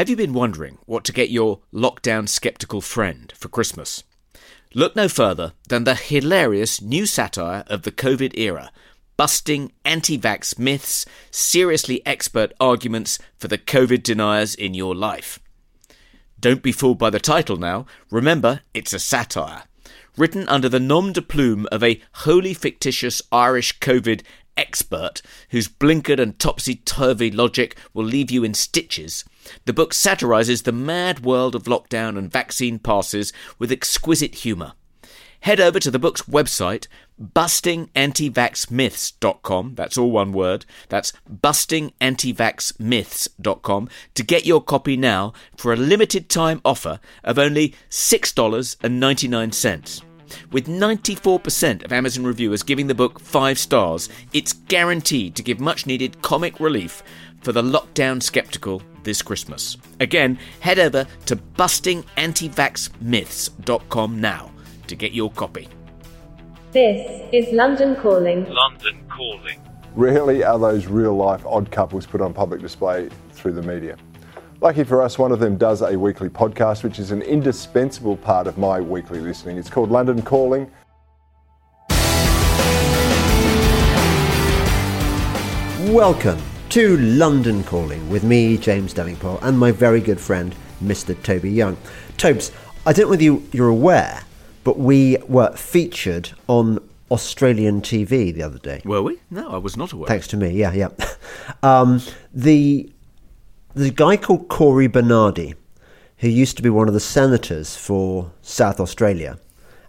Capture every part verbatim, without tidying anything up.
Have you been wondering what to get your lockdown sceptical friend for Christmas? Look no further than the hilarious new satire of the COVID era, busting anti-vax myths, seriously expert arguments for the COVID deniers in your life. Don't be fooled by the title now. Remember, it's a satire. Written under the nom de plume of a wholly fictitious Irish COVID expert whose blinkered and topsy-turvy logic will leave you in stitches, the book satirises the mad world of lockdown and vaccine passes with exquisite humour. Head over to the book's website, busting anti vax myths dot com, that's all one word, that's busting anti vax myths dot com, to get your copy now for a limited time offer of only six dollars and ninety-nine cents. With ninety-four percent of Amazon reviewers giving the book five stars, it's guaranteed to give much-needed comic relief for the lockdown sceptical this Christmas. Again, head over to busting anti vax myths dot com now to get your copy. This is London Calling. London Calling. Rarely are those real-life odd couples put on public display through the media. Lucky for us, one of them does a weekly podcast, which is an indispensable part of my weekly listening. It's called London Calling. Welcome to London Calling with me, James Delingpole, and my very good friend, Mister Toby Young. Tobes, I don't know whether you, you're aware, but we were featured on Australian T V the other day. Were we? No, I was not aware. Thanks to me, yeah, yeah. Um, the... There's a guy called Corey Bernardi, who used to be one of the senators for South Australia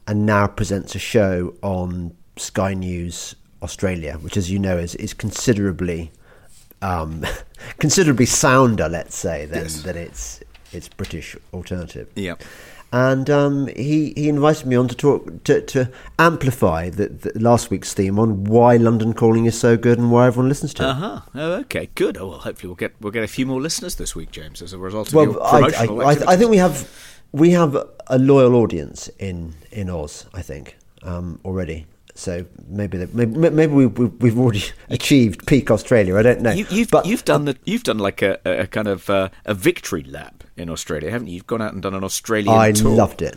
and now presents a show on Sky News Australia, which, as you know, is, is considerably um, considerably sounder, let's say, than, yes. than its its British alternative. Yeah. And um, he, he invited me on to talk to, to amplify the, the last week's theme on why London Calling is so good and why everyone listens to it. Uh huh. Oh, okay, good. Oh well, hopefully we'll get we'll get a few more listeners this week, James, as a result of well, your promotional. Well, I, I, I think we have we have a loyal audience in, in Oz, I think, um, already. So maybe the, maybe, maybe we, we, we've already achieved peak Australia. I don't know. You, you've, but, you've done the, you've done like a, a kind of uh, a victory lap in Australia, haven't you? You've gone out and done an Australian I tour. I loved it.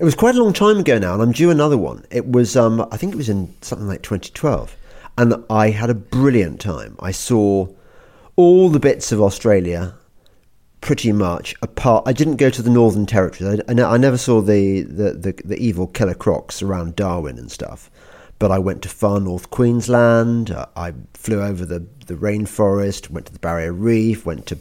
It was quite a long time ago now, and I'm due another one. It was, um, I think it was in something like twenty twelve, and I had a brilliant time. I saw all the bits of Australia, pretty much apart. I didn't go to the Northern Territories. I, I, I never saw the, the, the, the evil killer crocs around Darwin and stuff. But I went to far north Queensland. Uh, I flew over the, the rainforest, went to the Barrier Reef, went to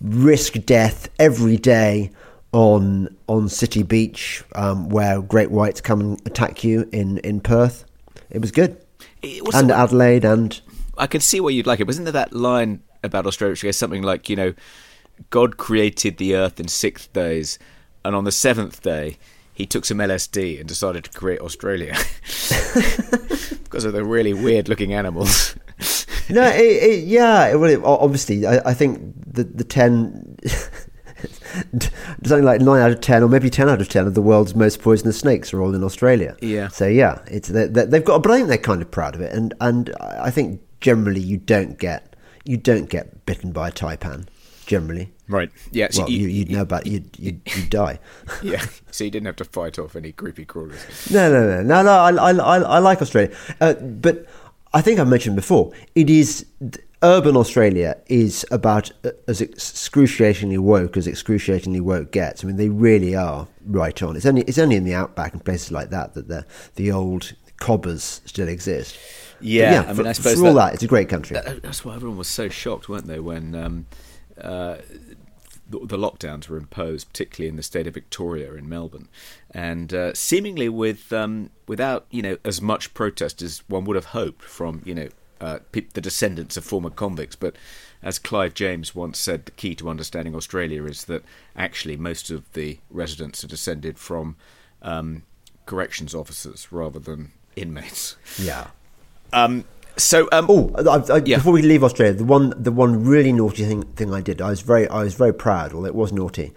risk death every day on on City Beach, um, where great whites come and attack you in, in Perth. It was good. It was and Adelaide and... I could see where you'd like it. Wasn't there that line about Australia which goes something like, you know, God created the earth in six days, and on the seventh day, he took some L S D and decided to create Australia because of the really weird-looking animals. No, it, it, yeah, well, it, obviously, I, I think the the ten, something like nine out of ten, or maybe ten out of ten of the world's most poisonous snakes are all in Australia. Yeah. So yeah, it's they, they've got, but I think they're kind of proud of it, and and I think generally you don't get you don't get bitten by a taipan. Generally, right? Yeah. So well, you, you'd know about you'd you'd, you'd die. Yeah. So you didn't have to fight off any creepy crawlers. no, no, no, no, no. I I I, I like Australia, uh, but I think I've mentioned before. It is urban Australia is about as excruciatingly woke as excruciatingly woke gets. I mean, they really are right on. It's only it's only in the outback and places like that that the the old cobbers still exist. Yeah. yeah I for, mean, I suppose for all that, that it's a great country. That, that's why everyone was so shocked, weren't they, when. Um, Uh, the, the lockdowns were imposed, particularly in the state of Victoria in Melbourne, and uh, seemingly with um, without you know as much protest as one would have hoped from you know uh, pe- the descendants of former convicts. But as Clive James once said, the key to understanding Australia is that actually most of the residents are descended from um, corrections officers rather than inmates. Yeah. Um, So, um, oh, I, I, yeah. Before we leave Australia, the one the one really naughty thing thing I did, I was very I was very proud. Although it was naughty,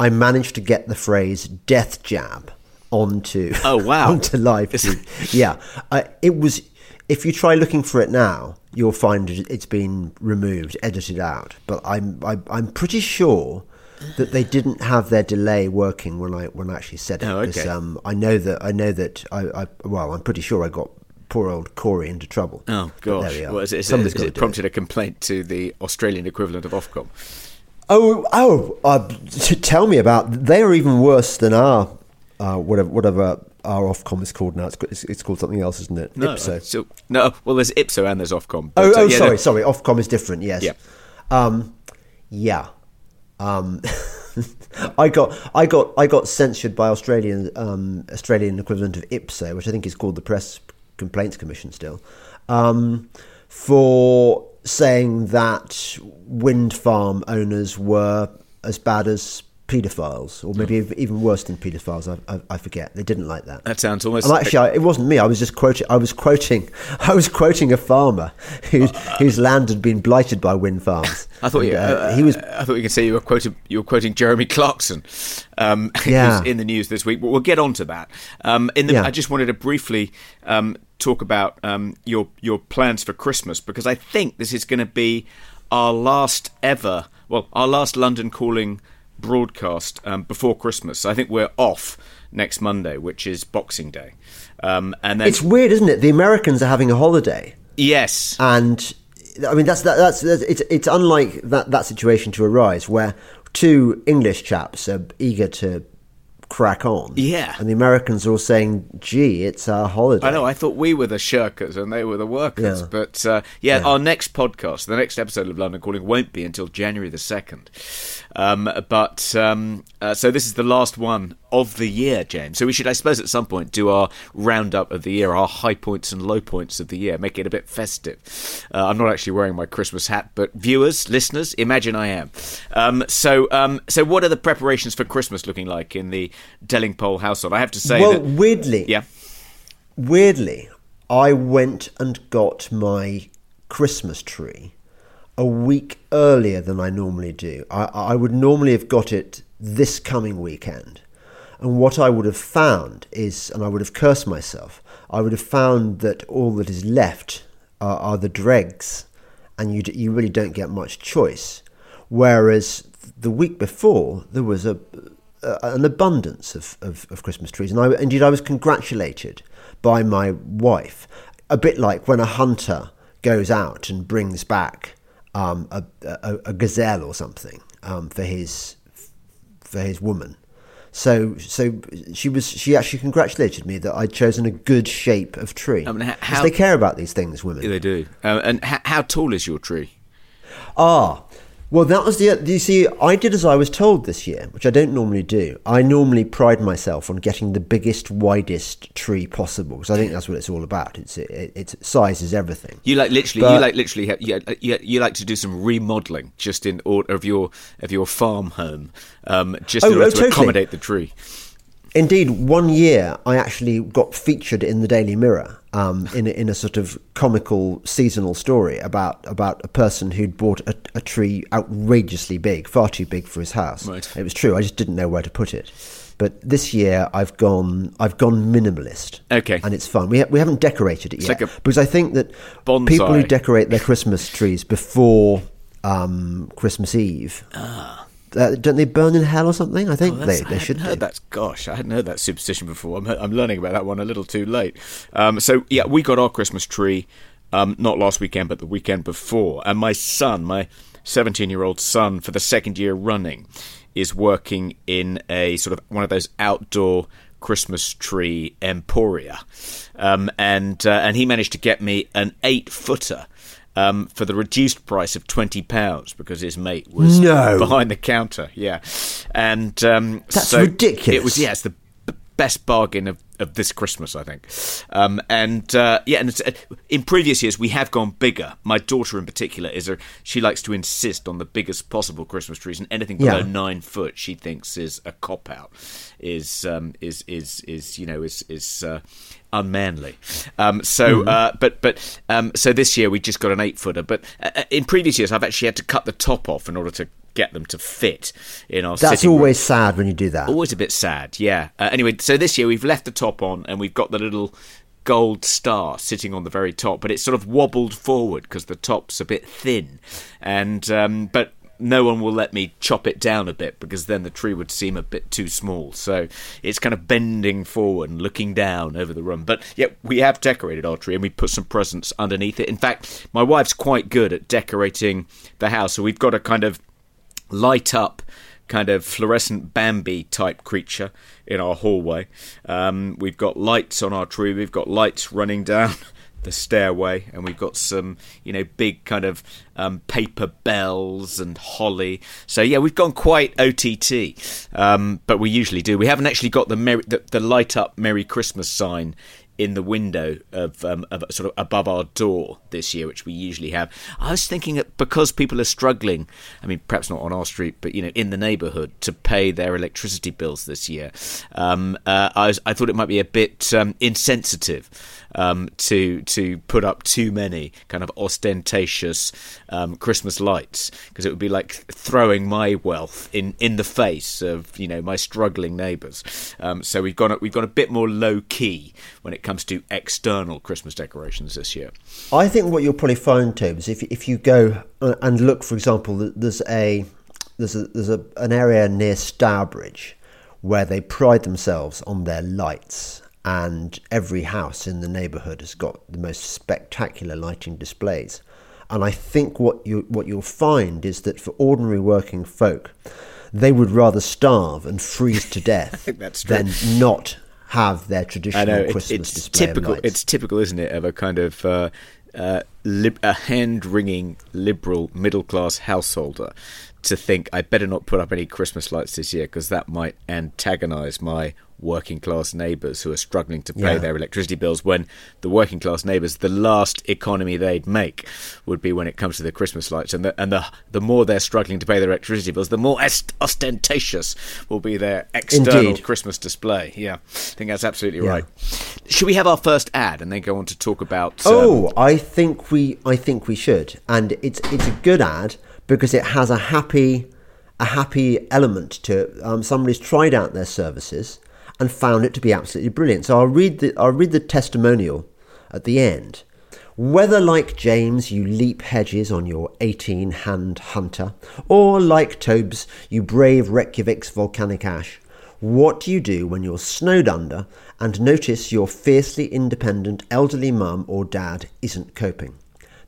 I managed to get the phrase "death jab" onto oh wow onto live feed. Yeah, uh, it was If you try looking for it now, you'll find it's been removed, edited out. But I'm I, I'm pretty sure that they didn't have their delay working when I when I actually said it. Oh, okay. Because um, I know that I know that I, I well I'm pretty sure I got poor old Corey into trouble. Oh gosh, there we are. Well, is it, is it, is it prompted it. a complaint to the Australian equivalent of Ofcom? Oh oh, uh, tell me about. They are even worse than our uh, whatever whatever. Our Ofcom is called now. It's, it's called something else, isn't it? No, I, so, no. Well, there's I P S O and there's Ofcom. But, oh, oh uh, yeah, sorry, no. sorry. Ofcom is different. Yes. Yeah. Um, yeah. Um, I got, I got, I got censured by Australian, um, Australian equivalent of I P S O, which I think is called the Press Complaints Commission still, um, for saying that wind farm owners were as bad as paedophiles, or maybe oh. even worse than paedophiles. I, I, I forget. They didn't like that. That sounds almost. And actually, I, it wasn't me. I was just quoting. I was quoting. I was quoting a farmer whose uh, whose land had been blighted by wind farms. I thought and, you. Uh, uh, he was. I thought you could say you were quoting. You were quoting Jeremy Clarkson, um, yeah. who's in the news this week. But we'll get on to that. Um, in the, yeah. I just wanted to briefly um, talk about um, your your plans for Christmas, because I think this is going to be our last ever. Well, our last London Calling broadcast um, before Christmas. So I think we're off next Monday, which is Boxing Day. Um, and then it's weird, isn't it? The Americans are having a holiday. Yes, and I mean that's that, that's, that's it's it's unlike that that situation to arise where two English chaps are eager to crack on. Yeah, and the Americans are all saying, "Gee, it's our holiday." I know. I thought we were the shirkers and they were the workers. Yeah. But uh, yeah, yeah, our next podcast, the next episode of London Calling, won't be until January the second. Um, but um, uh, so this is the last one of the year, James. So we should, I suppose, at some point do our roundup of the year, our high points and low points of the year, make it a bit festive. Uh, I'm not actually wearing my Christmas hat, but viewers, listeners, imagine I am. Um, so, um, so what are the preparations for Christmas looking like in the Delingpole household? I have to say, well, that, weirdly, yeah, weirdly, I went and got my Christmas tree a week earlier than I normally do. I, I would normally have got it this coming weekend. And what I would have found is, and I would have cursed myself, I would have found that all that is left are, are the dregs, and you you really don't get much choice. Whereas the week before, there was a, a an abundance of, of, of Christmas trees. And I, indeed, I was congratulated by my wife, a bit like when a hunter goes out and brings back Um, a, a, a gazelle or something um, for his for his woman. So so she was she actually congratulated me that I'd chosen a good shape of tree. I mean, how, how, they care about these things, women. They do. Uh, and how, how tall is your tree? Ah, well, that was the you see. I did as I was told this year, which I don't normally do. I normally pride myself on getting the biggest, widest tree possible, because I think that's what it's all about. It's it, it's size is everything. You like literally, but, you like literally, you, you, you like to do some remodelling just in order of your of your farm home, um, just in oh, order oh, to totally. accommodate the tree. Indeed, one year I actually got featured in the Daily Mirror um, in, a, in a sort of comical seasonal story about about a person who'd bought a, a tree outrageously big, far too big for his house. Right. It was true. I just didn't know where to put it. But this year I've gone I've gone minimalist. Okay, and it's fun. We ha- we haven't decorated it it's yet like because I think that bonsai. People who decorate their Christmas trees before um, Christmas Eve. Ah. Uh, don't they burn in hell or something? I think oh, they, they I should do. That's, gosh, I hadn't heard that superstition before. I'm, I'm learning about that one a little too late. Um, so, yeah, we got our Christmas tree, um, not last weekend, but the weekend before. And my son, my seventeen-year-old son, for the second year running, is working in a sort of one of those outdoor Christmas tree emporia. Um, and, uh, and he managed to get me an eight-footer. Um, for the reduced price of twenty pounds, because his mate was no. behind the counter. Yeah. And um, that's so ridiculous. It was, yeah, it's the b- best bargain of, of this Christmas, I think. Um, and uh, yeah, and it's, uh, in previous years, we have gone bigger. My daughter, in particular, is a, she likes to insist on the biggest possible Christmas trees, and anything below yeah. nine foot, she thinks is a cop out, is, um, is, is, is, you know, is, is, uh, unmanly. Um, so, mm-hmm. uh, but but um, so this year we just got an eight footer. But uh, in previous years, I've actually had to cut the top off in order to get them to fit in our. That's always room. Sad when you do that. Always a bit sad, yeah. Uh, anyway, so this year we've left the top on and we've got the little gold star sitting on the very top, but it's sort of wobbled forward because the top's a bit thin. And um, but no one will let me chop it down a bit because then the tree would seem a bit too small. So it's kind of bending forward and looking down over the room. But yeah, we have decorated our tree and we put some presents underneath it. In fact, my wife's quite good at decorating the house. So we've got a kind of light up kind of fluorescent Bambi type creature in our hallway. Um, we've got lights on our tree. We've got lights running down the stairway, and we've got some, you know, big kind of um, paper bells and holly. So yeah, we've gone quite O T T, um, but we usually do. We haven't actually got the Merry, the, the light up Merry Christmas sign in the window of, um, of sort of above our door this year, which we usually have. I was thinking that because people are struggling, I mean, perhaps not on our street, but you know, in the neighbourhood to pay their electricity bills this year, um, uh, I, was, I thought it might be a bit um, insensitive um, to to put up too many kind of ostentatious um, Christmas lights, because it would be like throwing my wealth in, in the face of, you know, my struggling neighbours. Um, so we've gone we've gone a bit more low key when it comes to external Christmas decorations this year. I think what you'll probably find, Toby, is if, if you go and look, for example, there's a there's a, there's a, an area near Stourbridge where they pride themselves on their lights, and every house in the neighbourhood has got the most spectacular lighting displays. And I think what you what you'll find is that for ordinary working folk, they would rather starve and freeze to death I think that's true. than not have their traditional I know, it, Christmas it's display typical, of lights. It's typical, isn't it, of a kind of uh, uh, lib- a hand-wringing liberal middle-class householder to think, I better not put up any Christmas lights this year because that might antagonise my working-class neighbours who are struggling to pay yeah. their electricity bills, when the working-class neighbours, the last economy they'd make would be when it comes to the Christmas lights. And the, and the, the more they're struggling to pay their electricity bills, the more est- ostentatious will be their external Indeed. Christmas display. Yeah, I think that's absolutely yeah. right. Should we have our first ad and then go on to talk about... Oh, um, I think we I think we should. And it's it's a good ad because it has a happy, a happy element to it. Um, somebody's tried out their services and found it to be absolutely brilliant. So I'll read the I'll read the testimonial at the end. Whether like James you leap hedges on your eighteen-hand hunter, or like Tobes you brave Reykjavik's volcanic ash, what do you do when you're snowed under and notice your fiercely independent elderly mum or dad isn't coping?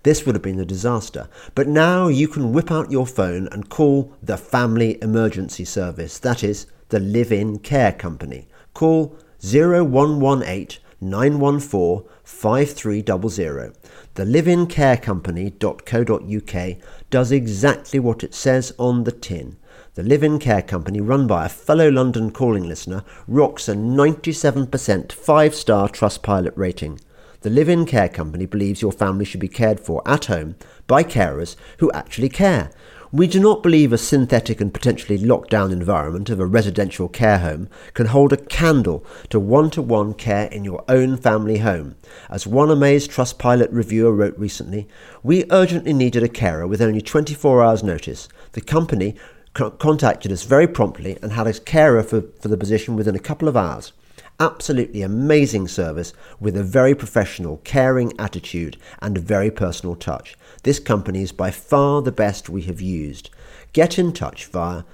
This would have been a disaster, but now you can whip out your phone and call the Family Emergency Service, that is, the Live-In Care Company. Call zero one one eight nine one four five three zero zero. The live in care company dot co dot U K does exactly what it says on the tin. The Live-In Care Company, run by a fellow London calling listener, rocks a ninety-seven percent five-star Trustpilot rating. The Live-In Care Company believes your family should be cared for at home by carers who actually care. We do not believe a synthetic and potentially locked-down environment of a residential care home can hold a candle to one-to-one care in your own family home. As one amazed Trustpilot reviewer wrote recently, we urgently needed a carer with only twenty-four hours' notice. The company c- contacted us very promptly and had a carer for, for the position within a couple of hours. Absolutely amazing service with a very professional, caring attitude and a very personal touch. This company is by far the best we have used. Get in touch via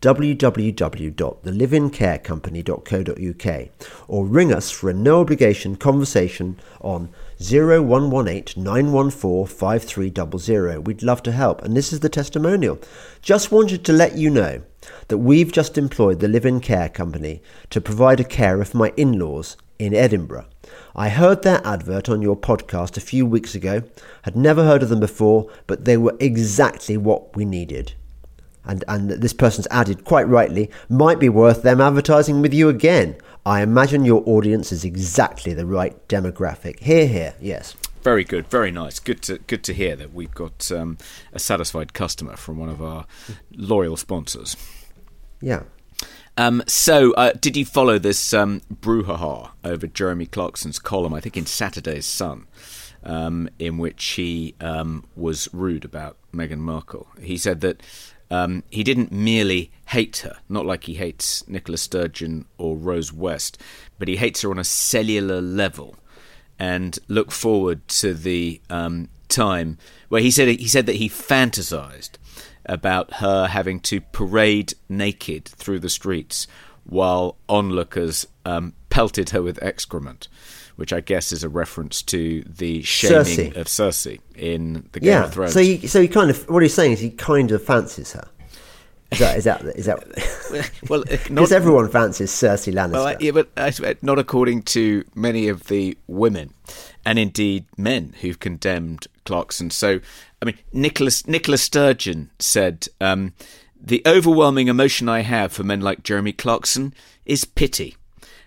w w w dot the live in care company dot co dot U K or ring us for a no-obligation conversation on zero one one eight nine one four five three zero zero. We'd love to help. And this is the testimonial. Just wanted to let you know that we've just employed the Live-In Care Company to provide a carer for my in-laws in Edinburgh. I heard their advert on your podcast a few weeks ago, had never heard of them before, but they were exactly what we needed. And and this person's added, quite rightly, might be worth them advertising with you again. I imagine your audience is exactly the right demographic. Hear, hear, yes. Very good, very nice. Good to good to hear that we've got um, a satisfied customer from one of our loyal sponsors. Yeah. Um, so, uh, did you follow this um, brouhaha over Jeremy Clarkson's column, I think in Saturday's Sun, um, in which he um, was rude about Meghan Markle? He said that Um, he didn't merely hate her, not like he hates Nicola Sturgeon or Rose West, but he hates her on a cellular level. and look forward to the um, time where he said he said that he fantasized about her having to parade naked through the streets while onlookers um, pelted her with excrement, which I guess is a reference to the shaming Cersei. of Cersei in the Game yeah. of Thrones. So he, so he kind of, what he's saying is he kind of fancies her. Is that, is that, is that well, because everyone fancies Cersei Lannister. Well, yeah, but not according to many of the women and indeed men who've condemned Clarkson. So, I mean, Nicholas, Nicola Sturgeon said, um, the overwhelming emotion I have for men like Jeremy Clarkson is pity.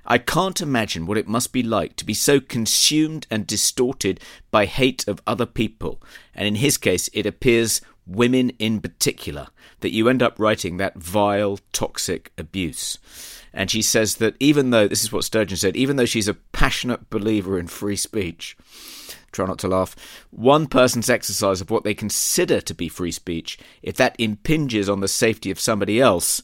I can't imagine what it must be like to be so consumed and distorted by hate of other people. And in his case, it appears women in particular, that you end up writing that vile, toxic abuse. And she says that even though, this is what Sturgeon said, even though she's a passionate believer in free speech, try not to laugh, one person's exercise of what they consider to be free speech, if that impinges on the safety of somebody else,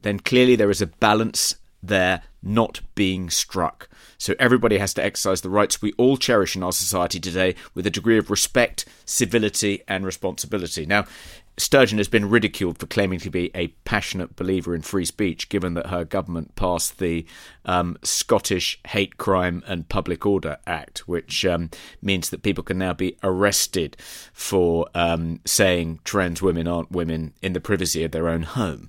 then clearly there is a balance there not being struck. So everybody has to exercise the rights we all cherish in our society today with a degree of respect, civility and responsibility. Now, Sturgeon has been ridiculed for claiming to be a passionate believer in free speech, given that her government passed the um, Scottish Hate Crime and Public Order Act, which um, means that people can now be arrested for um, saying trans women aren't women in the privacy of their own home.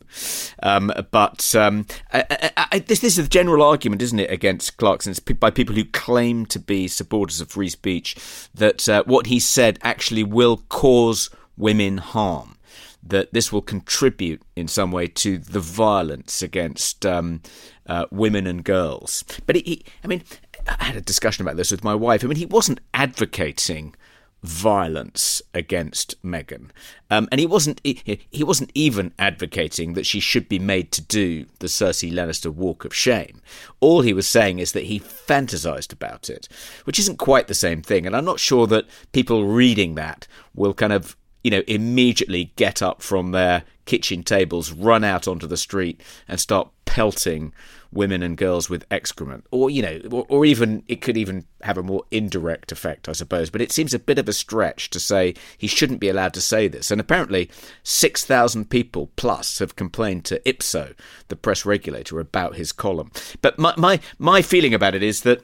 Um, but um, I, I, I, this, this is the general argument, isn't it, against Clarkson by people who claim to be supporters of free speech, that uh, what he said actually will cause women harm, that this will contribute in some way to the violence against um, uh, women and girls. But he, he, I mean, I had a discussion about this with my wife. I mean, he wasn't advocating violence against Meghan, um, and he wasn't he, he wasn't even advocating that she should be made to do the Cersei Lannister walk of shame. All he was saying is that he fantasized about it, which isn't quite the same thing. And I'm not sure that people reading that will kind of, you know, immediately get up from their kitchen tables, run out onto the street and start pelting women and girls with excrement. Or, you know, or, or even it could even have a more indirect effect, I suppose. But it seems a bit of a stretch to say he shouldn't be allowed to say this. And apparently six thousand people plus have complained to I P S O, the press regulator, about his column. But my my, my feeling about it is that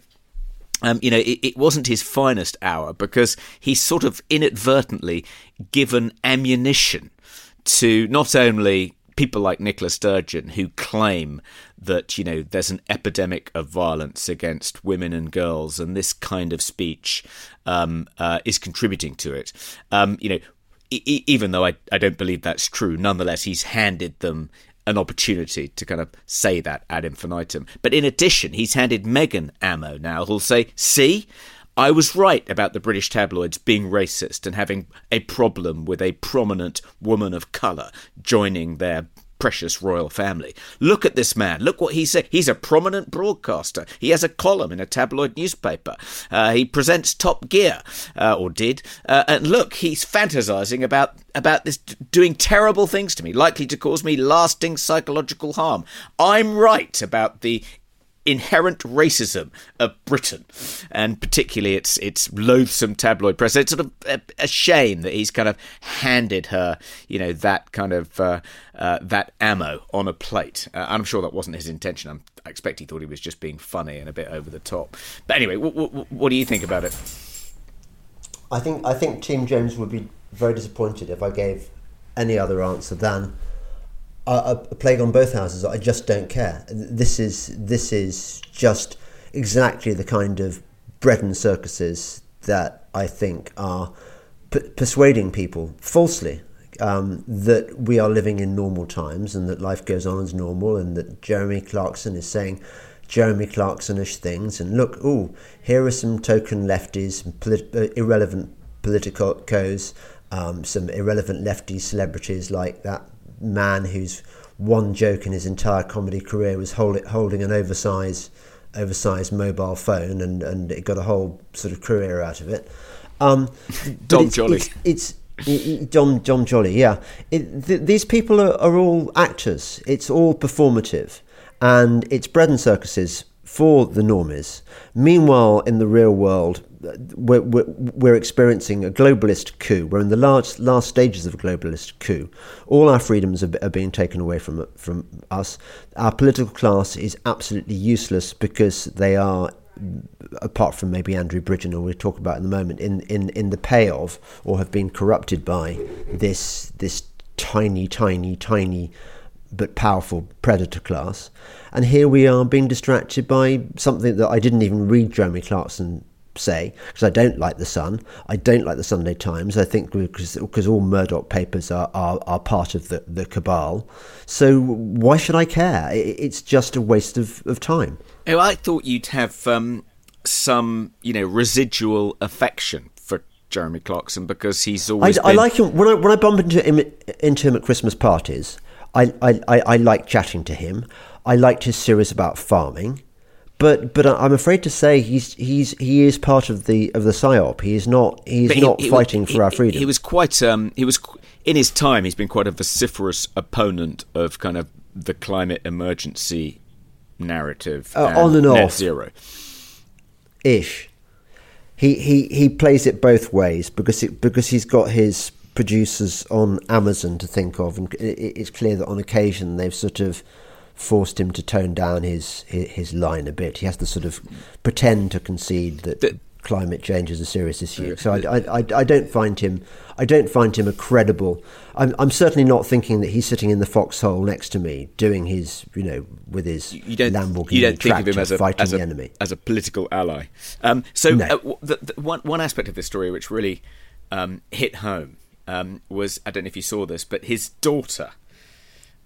Um, you know, it, it wasn't his finest hour, because he's sort of inadvertently given ammunition to not only people like Nicola Sturgeon, who claim that, you know, there's an epidemic of violence against women and girls, and this kind of speech um, uh, is contributing to it. Um, you know, e- even though I, I don't believe that's true, nonetheless, he's handed them an opportunity to kind of say that ad infinitum. But in addition, he's handed Meghan ammo now. He'll say, see, I was right about the British tabloids being racist and having a problem with a prominent woman of colour joining their precious royal family. Look at this man. Look what he said. He's a prominent broadcaster. He has a column in a tabloid newspaper. Uh, he presents Top Gear, uh, or did. Uh, and look, he's fantasizing about about this, doing terrible things to me, likely to cause me lasting psychological harm. I'm right about the inherent racism of Britain, and particularly its its loathsome tabloid press. It's sort of a, a shame that he's kind of handed her, you know, that kind of uh, uh, that ammo on a plate. Uh, I'm sure that wasn't his intention. I'm, I expect he thought he was just being funny and a bit over the top. But anyway, w- w- what do you think about it? I think I think Team James would be very disappointed if I gave any other answer than a plague on both houses. I just don't care. This is this is just exactly the kind of bread and circuses that I think are p- persuading people falsely um, that we are living in normal times and that life goes on as normal, and that Jeremy Clarkson is saying Jeremy Clarksonish things. And look, ooh, here are some token lefties, polit- uh, irrelevant politicos, um, some irrelevant lefty celebrities like that man whose one joke in his entire comedy career was hold, holding an oversized oversized mobile phone, and, and it got a whole sort of career out of it. Um, Dom it's, Jolly. It's, it's it, Dom, Dom Jolly, yeah. It, th- these people are, are all actors. It's all performative. And it's bread and circuses for the normies. Meanwhile, in the real world, we're, we're, we're experiencing a globalist coup. We're in the last, last stages of a globalist coup. All our freedoms are, are being taken away from, from us. Our political class is absolutely useless because they are, apart from maybe Andrew Bridgen, or we'll talk about in a moment, in, in, in the pay of, or have been corrupted by this this tiny, tiny, tiny but powerful predator class. And here we are being distracted by something that I didn't even read Jeremy Clarkson say, because I don't like the Sun. I don't like the Sunday Times. I think because because all Murdoch papers are, are, are part of the, the cabal. So why should I care? It's just a waste of, of time. Oh, I thought you'd have um, some, you know, residual affection for Jeremy Clarkson, because he's always I, been... I like him. When I, when I bump into him, into him at Christmas parties, I, I, I, I like chatting to him. I liked his series about farming. But but I'm afraid to say he's he's he is part of the of the psyop. He is not he is he, not he, fighting he, for he, our freedom. He was quite um he was in his time. He's been quite a vociferous opponent of kind of the climate emergency narrative, uh, and on and net off zero ish. He he he plays it both ways because it, because he's got his producers on Amazon to think of, and it's clear that on occasion they've sort of forced him to tone down his, his his line a bit. He has to sort of pretend to concede that the, climate change is a serious issue. So I, I, I, I don't find him I don't find him a credible. I'm I'm certainly not thinking that he's sitting in the foxhole next to me doing his, you know, with his you don't, Lamborghini you don't think of him as a, fighting as a, the enemy as a political ally. Um, so no. uh, the, the one one aspect of this story which really um, hit home um, was, I don't know if you saw this, but his daughter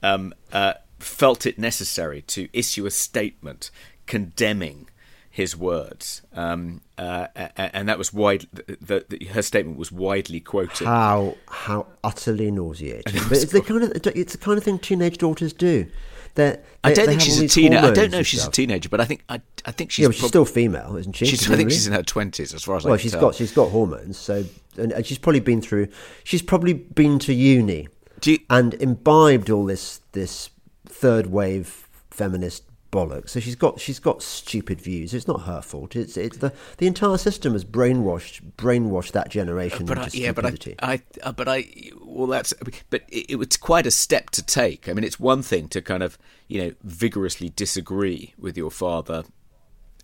um, uh, felt it necessary to issue a statement condemning his words, um, uh, and that was wide. The, the, her statement was widely quoted. How how utterly nauseating! But it's the kind of it's the kind of thing teenage daughters do. They, I don't think she's a teenager. I don't know if she's a teenager, but I think I, I think she's. Yeah, but she's prob- still female, isn't she? She's, I think she's in her twenties, as far as I can tell. Well, she's got she's got hormones, so and she's probably been through. She's probably been to uni do you, and imbibed all this this. Third wave feminist bollocks. So she's got she's got stupid views. It's not her fault. It's it's the the entire system has brainwashed brainwashed that generation but into I, stupidity. Yeah, but I, I but I well that's but it, it's quite a step to take. I mean, it's one thing to kind of, you know, vigorously disagree with your father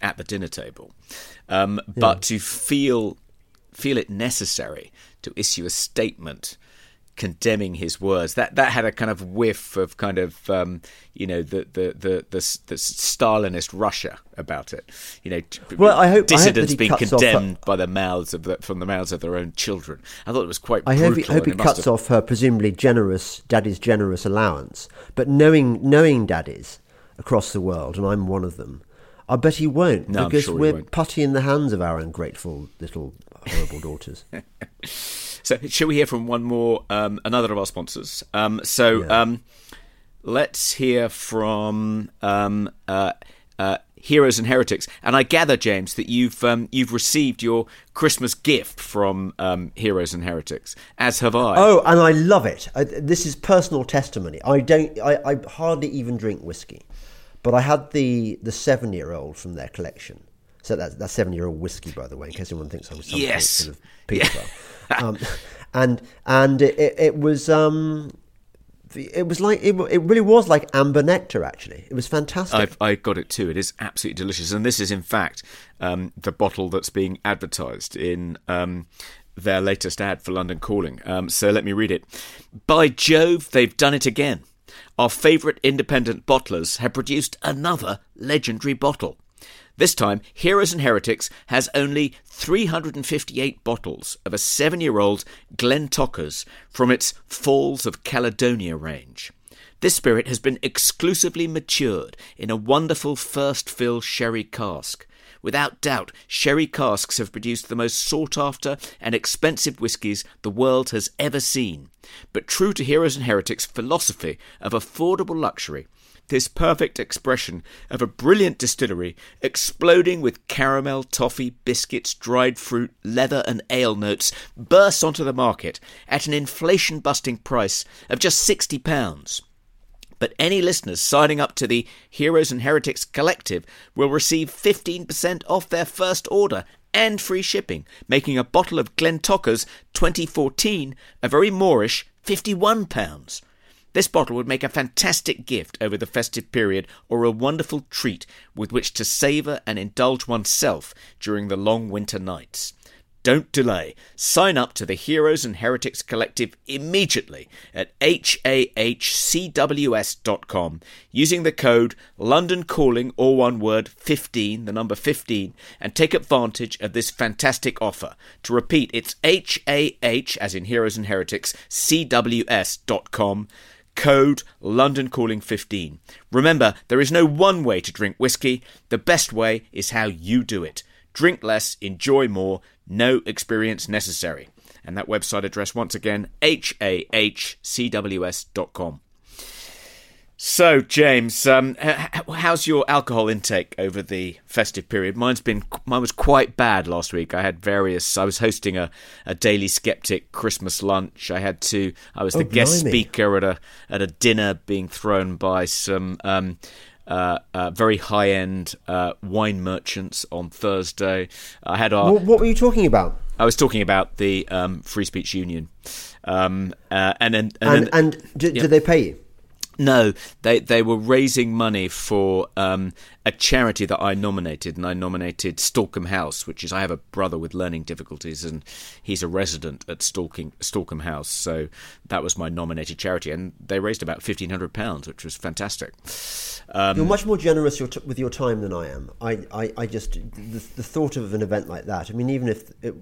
at the dinner table, um, but yeah. to feel feel it necessary to issue a statement condemning his words, that that had a kind of whiff of kind of um, you know the the, the the the Stalinist Russia about it, you know. Well, I hope dissidents I hope being condemned her, by the mouths of the, from the mouths of their own children. I thought it was quite. I brutal hope he, hope he cuts have... off her presumably generous daddy's generous allowance. But knowing knowing daddies across the world, and I'm one of them, I bet he won't no, because sure we're won't. putty in the hands of our ungrateful little horrible daughters. So shall we hear from one more, um, another of our sponsors? Um, so yeah. um, let's hear from um, uh, uh, Heroes and Heretics. And I gather, James, that you've um, you've received your Christmas gift from um, Heroes and Heretics, as have I. Oh, and I love it. I, this is personal testimony. I don't. I, I hardly even drink whiskey, but I had the the seven year old from their collection. So that's that seven-year-old whiskey, by the way, in case anyone thinks I was some yes. sort of pedophile. Yeah. um, and and it, it was um, it was like it, it really was like amber nectar. Actually, it was fantastic. I've, I got it too. It is absolutely delicious, and this is in fact um, the bottle that's being advertised in um, their latest ad for London Calling. Um, so let me read it. By Jove, they've done it again. Our favourite independent bottlers have produced another legendary bottle. This time, Heroes and Heretics has only three hundred fifty-eight bottles of a seven-year-old Glentocas from its Falls of Caledonia range. This spirit has been exclusively matured in a wonderful first-fill sherry cask. Without doubt, sherry casks have produced the most sought-after and expensive whiskies the world has ever seen. But true to Heroes and Heretics' philosophy of affordable luxury, this perfect expression of a brilliant distillery exploding with caramel, toffee, biscuits, dried fruit, leather and ale notes bursts onto the market at an inflation-busting price of just sixty pounds. but any listeners signing up to the Heroes and Heretics Collective will receive fifteen percent off their first order and free shipping, making a bottle of Glentocher's twenty fourteen a very Moorish fifty-one pounds. This bottle would make a fantastic gift over the festive period, or a wonderful treat with which to savour and indulge oneself during the long winter nights. Don't delay. Sign up to the Heroes and Heretics Collective immediately at h a h c w s dot com using the code LondonCalling, all one word, fifteen, the number fifteen, and take advantage of this fantastic offer. To repeat, it's H A H, as in Heroes and Heretics, c w s dot com, code LondonCalling fifteen. Remember, there is no one way to drink whiskey. The best way is how you do it. Drink less, enjoy more, no experience necessary. And that website address, once again, h a h c w s dot com. So, James, um, how's your alcohol intake over the festive period? Mine's been, mine was quite bad last week. I had various, I was hosting a, a Daily Skeptic Christmas lunch. I had to, I was the oh, guest blimey. speaker at a at a dinner being thrown by some... Um, Uh, uh, very high-end uh, wine merchants on Thursday. I had our. What, what were you talking about? I was talking about the um, Free Speech Union, um, uh, and then and, and, and, and did, yeah. did they pay you? No, they they were raising money for um, a charity that I nominated, and I nominated Stalkham House, which is, I have a brother with learning difficulties, and he's a resident at Stalking, Stalkham House, so that was my nominated charity, and they raised about fifteen hundred pounds, which was fantastic. Um, You're much more generous your t- with your time than I am. I, I, I just, the, the thought of an event like that, I mean, even if it,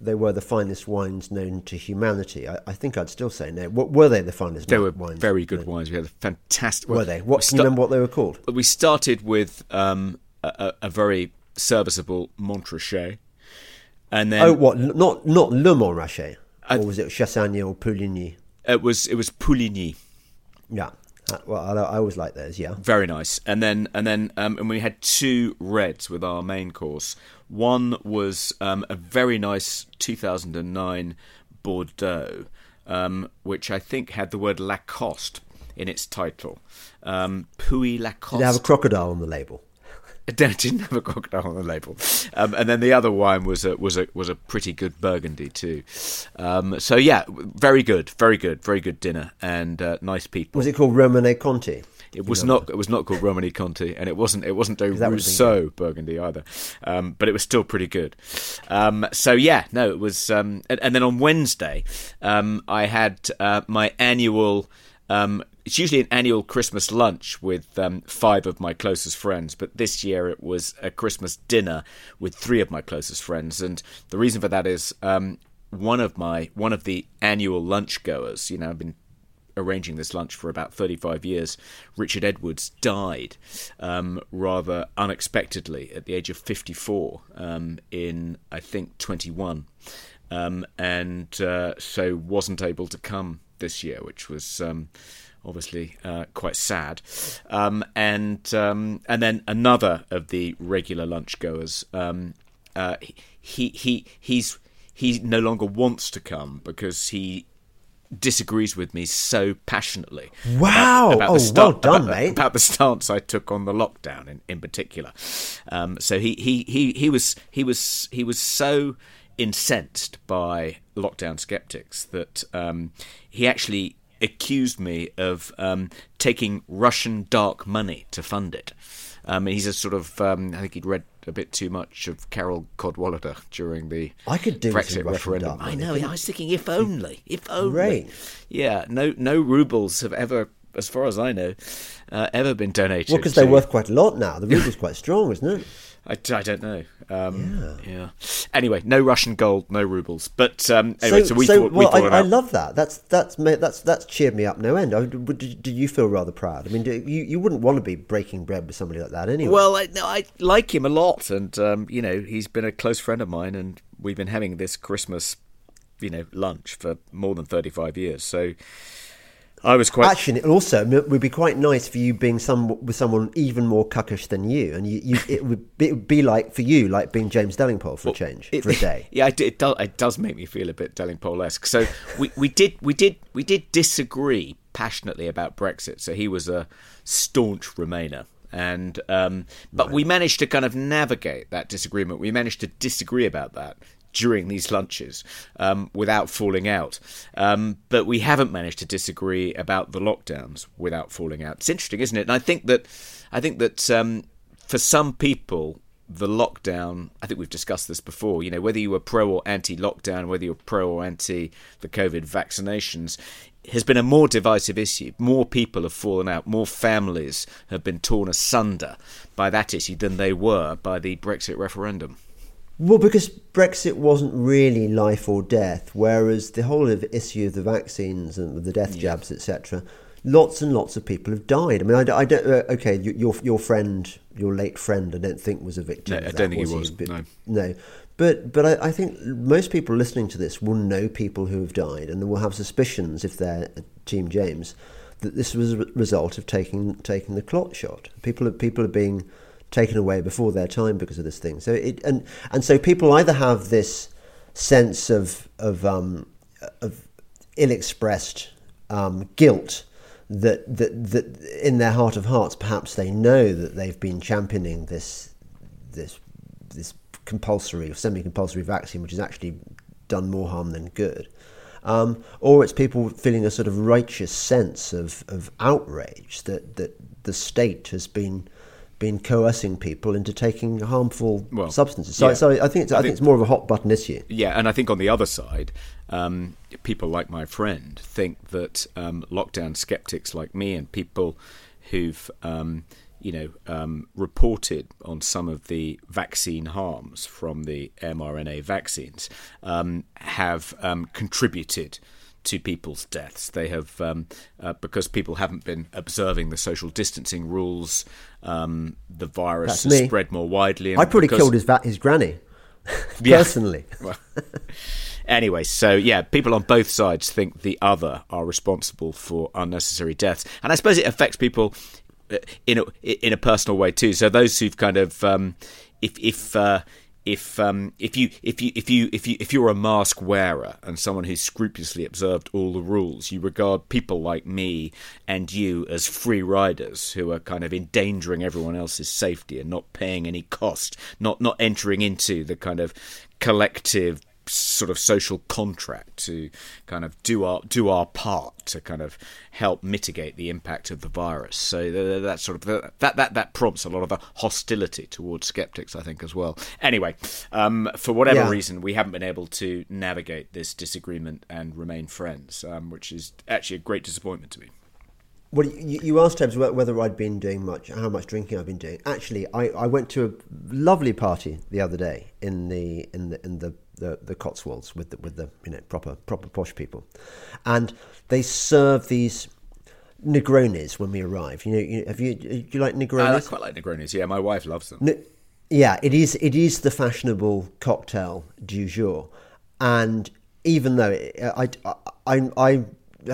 they were the finest wines known to humanity, I, I think I'd still say no. What, were they the finest wines? They were wines very good known? wines. We had a fantastic... Well, were they? What, we sta- can you remember what they were called? We started with um, a, a very serviceable Montrachet. And then... Oh, what? Not not Le Montrachet? I, or was it Chassagne or Pouligny? It was, it was Pouligny. Yeah. Well, I always like those, yeah. Very nice. And then and then, um, and we had two reds with our main course. One was um, a very nice two thousand nine Bordeaux, um, which I think had the word Lacoste in its title. Um, Puy Lacoste. Did it have a crocodile on the label? It didn't have a crocodile on the label. Um, and then the other wine was a, was a, was a pretty good Burgundy too. Um, so yeah, very good, very good, very good dinner and uh, nice people. Was it called Romanee Conti? It was not. It was not called Romanee Conti, and it wasn't. It wasn't a Rousseau Burgundy either. Um, but it was still pretty good. Um, so yeah, no, it was. Um, and, and then on Wednesday, um, I had uh, my annual. Um, It's usually an annual Christmas lunch with um, five of my closest friends, but this year it was a Christmas dinner with three of my closest friends. And the reason for that is um, one of my one of the annual lunch goers, you know, I've been arranging this lunch for about thirty-five years, Richard Edwards died um, rather unexpectedly at the age of fifty-four um, in, I think, twenty-one. Um, and uh, so wasn't able to come this year, which was... Um, obviously uh, quite sad. Um, and um, and then another of the regular lunch goers, um, uh, he he he's he no longer wants to come because he disagrees with me so passionately. Wow! About, about oh, the sta- well done, about, mate. About the stance I took on the lockdown in, in particular. Um, so he, he, he, he was he was he was so incensed by lockdown skeptics that um, he actually accused me of um, taking Russian dark money to fund it. Um, he's a sort of, um, I think he'd read a bit too much of Carol Cadwallader during the I could do Brexit referendum. I know, I was thinking, if only, if only. Right. Yeah, no no rubles have ever, as far as I know, uh, ever been donated. Well, because they're worth quite a lot now. The ruble's quite strong, isn't it? I, I don't know. Um, yeah. yeah. Anyway, no Russian gold, no rubles. But um, anyway, so, so we so, thought. Well, we thought I, I love that. That's that's that's that's cheered me up no end. I, did, did you feel rather proud? I mean, do, you you wouldn't want to be breaking bread with somebody like that anyway. Well, I, no, I like him a lot, and um, you know, he's been a close friend of mine, and we've been having this Christmas, you know, lunch for more than thirty-five years. So. I was quite actually. Also, it would be quite nice for you being some with someone even more cuckish than you, and you, you it, would be, it would be like for you, like being James Delingpole for well, a change it, for a day. Yeah, it, it does. It does make me feel a bit Delingpole-esque. So we, we did we did we did disagree passionately about Brexit, so he was a staunch Remainer. And um, but right. we managed to kind of navigate that disagreement. We managed to disagree about that during these lunches um, without falling out. Um, but we haven't managed to disagree about the lockdowns without falling out. It's interesting, isn't it? And I think that I think that um, for some people, the lockdown, I think we've discussed this before, you know, whether you were pro or anti-lockdown, whether you're pro or anti the COVID vaccinations, has been a more divisive issue. More people have fallen out. More families have been torn asunder by that issue than they were by the Brexit referendum. Well, because Brexit wasn't really life or death, whereas the whole of issue of the vaccines and the death jabs, yeah. et cetera, lots and lots of people have died. I mean, I, I don't. Uh, okay, your your friend, your late friend, I don't think was a victim. No, of that, I don't think was he was. He? No, no. But but I, I think most people listening to this will know people who have died, and will have suspicions if they're Team James that this was a result of taking taking the clot shot. People are, people are being taken away before their time because of this thing. So it and and so people either have this sense of of um, of ill-expressed um, guilt. That, that that in their heart of hearts, perhaps they know that they've been championing this this this compulsory or semi-compulsory vaccine, which has actually done more harm than good. Um, or it's people feeling a sort of righteous sense of, of outrage that, that the state has been been coercing people into taking harmful well, substances. So, yeah. so I think it's, I, I think, think it's more of a hot button issue. Yeah, and I think on the other side, um, people like my friend think that um, lockdown skeptics like me and people who've um, you know um, reported on some of the vaccine harms from the mRNA vaccines um, have um, contributed to people's deaths. They have, um, uh, because people haven't been observing the social distancing rules, um, the virus has spread more widely. And I probably because... killed his va- his granny, yeah. personally. Well, anyway, so yeah, people on both sides think the other are responsible for unnecessary deaths. And I suppose it affects people in a, in a personal way too. So those who've kind of, um, if... if uh, If um, if you if you if you if you if you're a mask wearer and someone who's scrupulously observed all the rules, you regard people like me and you as free riders who are kind of endangering everyone else's safety and not paying any cost, not not entering into the kind of collective sort of social contract to kind of do our do our part to kind of help mitigate the impact of the virus. So that, that sort of that that that prompts a lot of a hostility towards skeptics, I think, as well. Anyway, um, for whatever yeah. reason, we haven't been able to navigate this disagreement and remain friends, um, which is actually a great disappointment to me. Well, you, you asked Tebs whether I'd been doing much, how much drinking I've been doing. Actually, I, I went to a lovely party the other day in the in the in the The, the Cotswolds with the, with the you know proper proper posh people, and they serve these Negronis when we arrive. You know, you, have you do you like Negronis? Uh, I quite like Negronis. Yeah, my wife loves them. Ne- yeah, it is it is the fashionable cocktail du jour, and even though it, I, I I I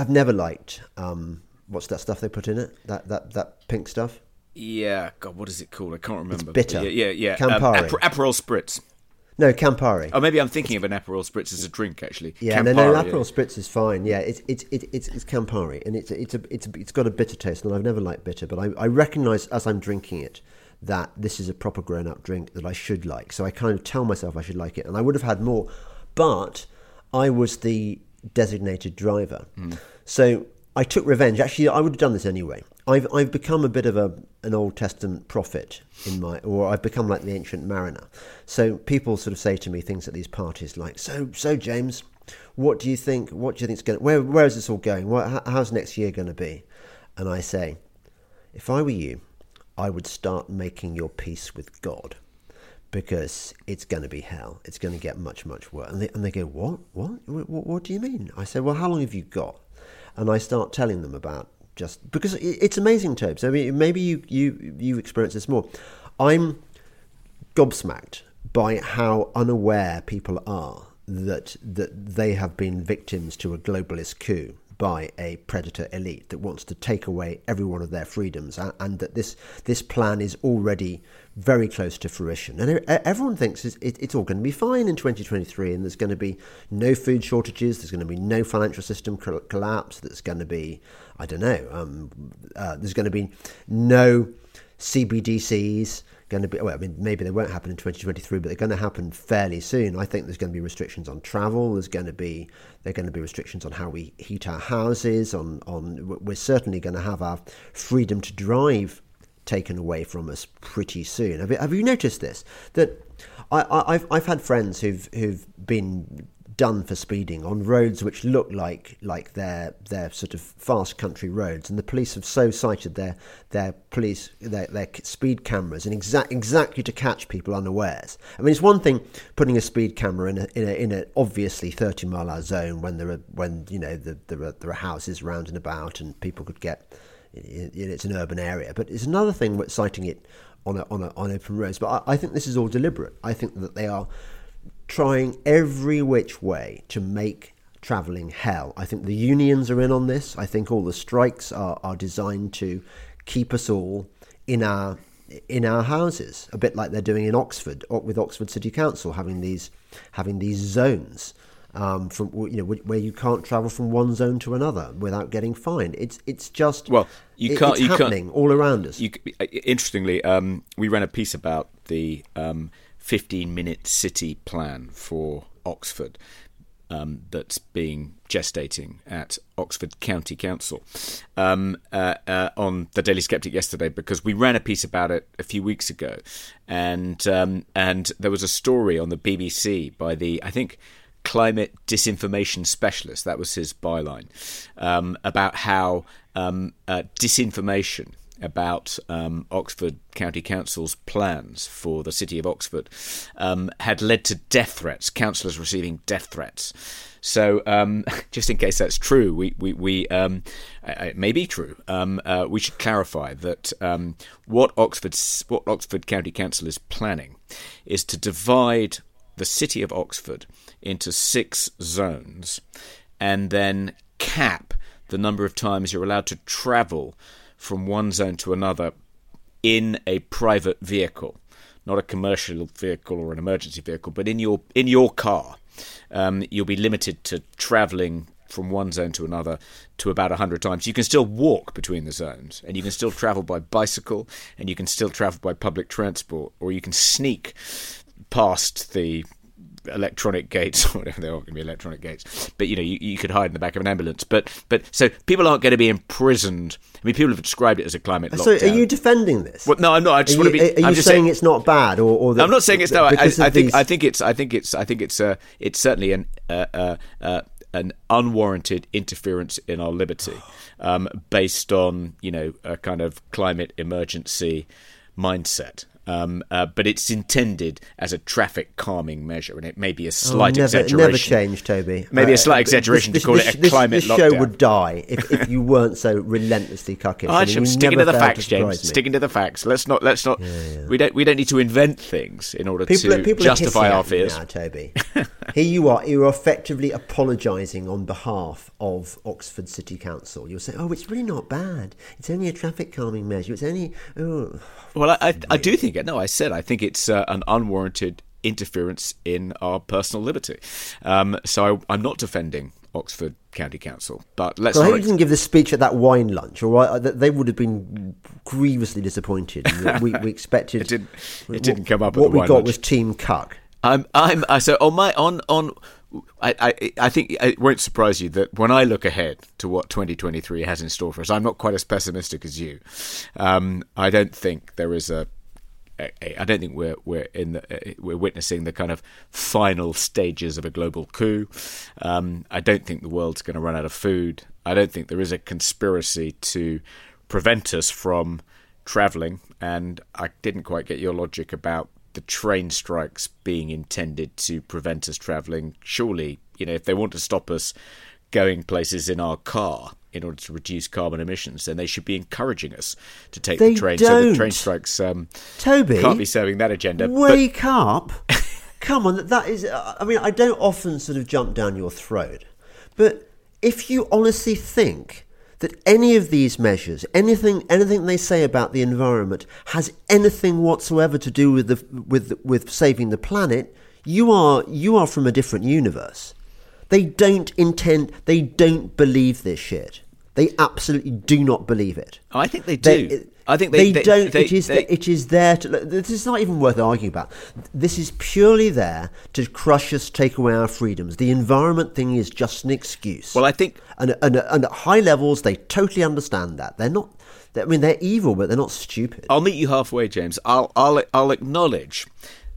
have never liked um what's that stuff they put in it that that that pink stuff. Yeah, God, what is it called? I can't remember. It's bitter. Yeah, yeah, yeah. Campari, um, Aper- Aperol Spritz. No, Campari. Oh, maybe I'm thinking of an Aperol Spritz as a drink, actually. Yeah, Campari, no, no, Aperol yeah. Spritz is fine. Yeah, it's it's it, it's it's Campari, and it's it's a, it's it's got a bitter taste, and I've never liked bitter, but I, I recognise as I'm drinking it that this is a proper grown-up drink that I should like. So I kind of tell myself I should like it, and I would have had more, but I was the designated driver, mm. so I took revenge. Actually, I would have done this anyway. I've I've become a bit of a an Old Testament prophet in my, or I've become like the ancient mariner. So people sort of say to me things at these parties like, "So so James, what do you think? What do you think's going? Where where is this all going? What, how's next year going to be?" And I say, if I were you, I would start making your peace with God, because it's going to be hell. It's going to get much much worse. And they and they go, what what what what do you mean? I say, well, how long have you got? And I start telling them about. Just because it's amazing, Tobes. I mean, maybe you, you you experience this more. I'm gobsmacked by how unaware people are that that they have been victims to a globalist coup by a predator elite that wants to take away every one of their freedoms, and, and that this this plan is already very close to fruition. And everyone thinks it's, it's all going to be fine in twenty twenty-three, and there's going to be no food shortages, there's going to be no financial system collapse, there's going to be, I don't know, um, uh, there's going to be no C B D Cs, going to be, well, I mean, maybe they won't happen in twenty twenty-three, but they're going to happen fairly soon. I think there's going to be restrictions on travel. There's going to be, there are going to be restrictions on how we heat our houses. On, on, we're certainly going to have our freedom to drive taken away from us pretty soon. Have you, have you noticed this? That I, I, I've, I've had friends who've, who've been done for speeding on roads which look like like they're they're sort of fast country roads, and the police have so cited their their police their, their speed cameras and exact exactly to catch people unawares. I mean, it's one thing putting a speed camera in a in a in an obviously thirty mile an hour zone when there are when you know the, there are there are houses round and about and people could get. It's an urban area, but it's another thing citing it on a, on a, on open roads. But I, I think this is all deliberate. I think that they are trying every which way to make travelling hell. I think the unions are in on this. I think all the strikes are, are designed to keep us all in our in our houses, a bit like they're doing in Oxford with Oxford City Council, having these having these zones um, from you know where you can't travel from one zone to another without getting fined. It's it's just well, you can't. It's you happening can't, all around us. You, interestingly, um, we ran a piece about the. Um, fifteen-minute city plan for Oxford um, that's being gestating at Oxford County Council um, uh, uh, on the Daily Skeptic yesterday, because we ran a piece about it a few weeks ago, and um, and there was a story on the B B C by the, I think, climate disinformation specialist, that was his byline, um, about how um, uh, disinformation about um, Oxford County Council's plans for the city of Oxford um, had led to death threats, councillors receiving death threats. So um, just in case that's true, we, we, we um, it may be true, um, uh, we should clarify that um, what, Oxford's, what Oxford County Council is planning is to divide the city of Oxford into six zones and then cap the number of times you're allowed to travel from one zone to another in a private vehicle, not a commercial vehicle or an emergency vehicle, but in your in your car. Um, you'll be limited to travelling from one zone to another to about one hundred times. You can still walk between the zones, and you can still travel by bicycle, and you can still travel by public transport, or you can sneak past the electronic gates, or whatever. They aren't going to be electronic gates, but you know, you, you could hide in the back of an ambulance. But but so people aren't going to be imprisoned. I mean, people have described it as a climate lockdown. So, are you defending this? Well, no, I'm not. I just are want you, to be. Are I'm you just saying, saying it's not bad, or, or the, I'm not saying it's not. I, I think these... I think it's I think it's I think it's uh, it's certainly an uh, uh, uh, an unwarranted interference in our liberty, um, based on you know a kind of climate emergency mindset. Um, uh, but it's intended as a traffic calming measure, and it may be a slight oh, never, exaggeration. Never change, Toby. Maybe uh, a slight exaggeration this, this, to call this, it a this, climate this lockdown. This show would die if, if you weren't so relentlessly cucking. I, I mean, am sticking to the facts, to James. Me. Sticking to the facts. Let's not. Let's not. Yeah, yeah. We don't. We don't need to invent things in order people to are, people justify are our fears. Now, Toby, here you are. You are effectively apologising on behalf of Oxford City Council. You'll say, "Oh, it's really not bad. It's only a traffic calming measure. It's only." Oh, well, I, I, I do think. No, I said I think it's uh, an unwarranted interference in our personal liberty. Um, so I, I'm not defending Oxford County Council, but let's. Well, I hope ex- you didn't give this speech at that wine lunch, or I, they would have been grievously disappointed. We, we expected it didn't. It didn't what, come up. At what the wine we got lunch. Was Team Cuck. I'm. I'm. Uh, so on my on on. I, I, I think it won't surprise you that when I look ahead to what twenty twenty-three has in store for us, I'm not quite as pessimistic as you. Um, I don't think there is a. I don't think we're we're in the, we're witnessing the kind of final stages of a global coup. Um, I don't think the world's going to run out of food. I don't think there is a conspiracy to prevent us from travelling. And I didn't quite get your logic about the train strikes being intended to prevent us travelling. Surely, you know, if they want to stop us going places in our car in order to reduce carbon emissions, then they should be encouraging us to take they the train. Don't. So the train strikes um, Toby, can't be serving that agenda. Wake but- up. Come on, that is... I mean, I don't often sort of jump down your throat, but if you honestly think that any of these measures, anything anything they say about the environment has anything whatsoever to do with the with with saving the planet, you are you are from a different universe. They don't intend, they don't believe this shit. They absolutely do not believe it. Oh, I think they do. They, I think they, they, they don't. They, it is they, it is there to. This is not even worth arguing about. This is purely there to crush us, take away our freedoms. The environment thing is just an excuse. Well, I think, and and, and at high levels, they totally understand that. They're not. They, I mean, they're evil, but they're not stupid. I'll meet you halfway, James. I'll I'll I'll acknowledge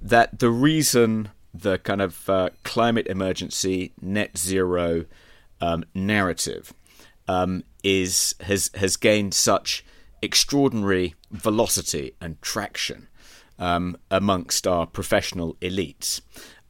that the reason the kind of uh, climate emergency, net zero um, narrative um, is has has gained such extraordinary velocity and traction um, amongst our professional elites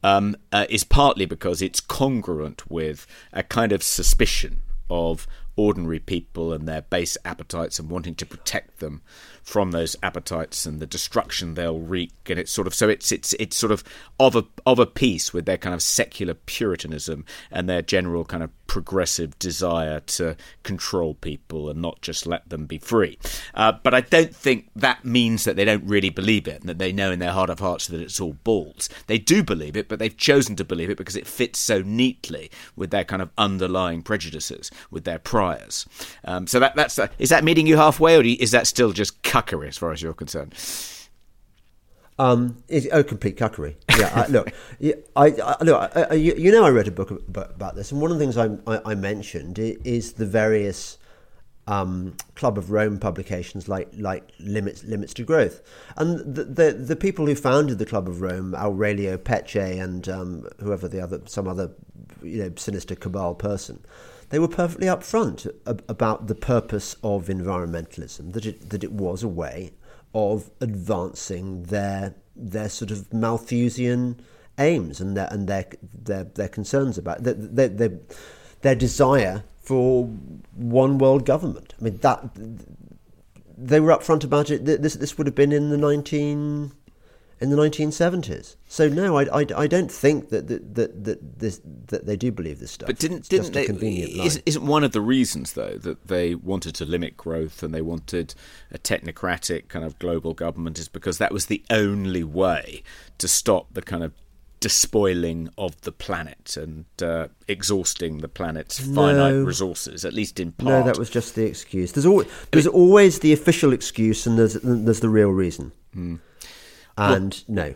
um, uh, is partly because it's congruent with a kind of suspicion of ordinary people and their base appetites and wanting to protect them from those appetites and the destruction they'll wreak, and it's sort of so it's it's it's sort of of a of a piece with their kind of secular puritanism and their general kind of progressive desire to control people and not just let them be free. Uh, but I don't think that means that they don't really believe it and that they know in their heart of hearts that it's all balls. They do believe it, but they've chosen to believe it because it fits so neatly with their kind of underlying prejudices, with their priors. Um, so that that's uh, is that meeting you halfway, or do you, is that still just cuckery as far as you're concerned? Um, it, oh, complete cuckery. Yeah, I, look, I, I, look I, I, you, you know I read a book about this, and one of the things I, I, I mentioned is the various um, Club of Rome publications like like Limits Limits to Growth. And the the, the people who founded the Club of Rome, Aurelio Pecce and um, whoever the other, some other you know sinister cabal person, they were perfectly upfront about the purpose of environmentalism, that it that it was a way of advancing their their sort of Malthusian aims and their and their their, their concerns about their, their their their desire for one world government. I mean, that they were upfront about it. This this would have been in the nineteen in the nineteen seventies. So no, I, I, I don't think that that that that, this, that they do believe this stuff. But didn't it's didn't just they, isn't, isn't one of the reasons though that they wanted to limit growth and they wanted a technocratic kind of global government is because that was the only way to stop the kind of despoiling of the planet and uh, exhausting the planet's finite no. resources, at least in part. No, that was just the excuse. There's always there's I mean, always the official excuse, and there's there's the real reason. Hmm. And well, no.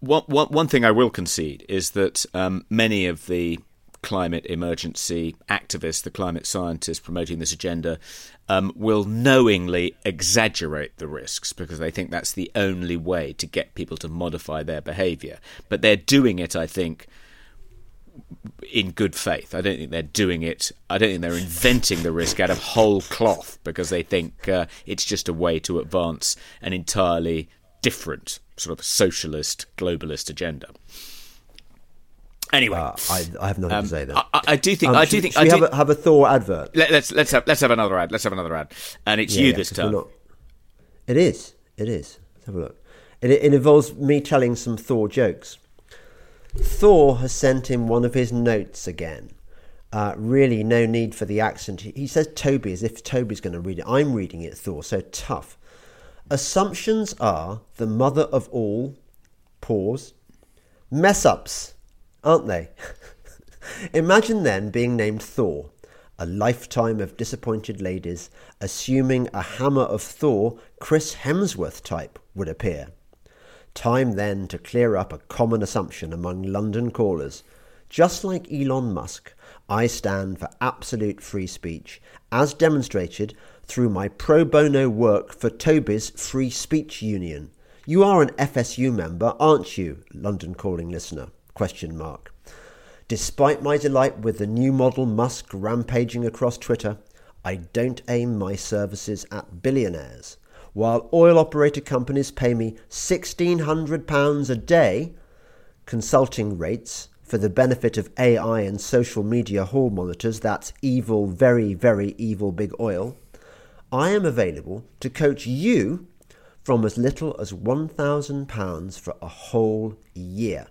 One, one, one thing I will concede is that um, many of the climate emergency activists, the climate scientists promoting this agenda, um, will knowingly exaggerate the risks because they think that's the only way to get people to modify their behaviour. But they're doing it, I think, in good faith. I don't think they're doing it. I don't think they're inventing the risk out of whole cloth because they think uh, it's just a way to advance an entirely different sort of socialist, globalist agenda. Anyway, uh, I, I have nothing um, to say there. I, I do think. Um, I do should, think. Should I do, have, a, have a Thor advert. Let, let's let's have let's have another ad. Let's have another ad. And it's yeah, you yeah, this time. Not, it is. It is. Let's have a look. It, it involves me telling some Thor jokes. Thor has sent him one of his notes again. Uh, really, no need for the accent. He, he says Toby as if Toby's going to read it. I'm reading it, Thor. So tough. Assumptions are the mother of all, pause, mess-ups, aren't they? Imagine then being named Thor, a lifetime of disappointed ladies, assuming a hammer of Thor, Chris Hemsworth type, would appear. Time then to clear up a common assumption among London callers. Just like Elon Musk, I stand for absolute free speech, as demonstrated through my pro bono work for Toby's Free Speech Union. You are an F S U member, aren't you, London calling listener? Question mark. Despite my delight with the new model Musk rampaging across Twitter, I don't aim my services at billionaires. While oil operator companies pay me sixteen hundred pounds a day, consulting rates, for the benefit of A I and social media hall monitors, that's evil, very, very evil big oil, I am available to coach you from as little as one thousand pounds for a whole year.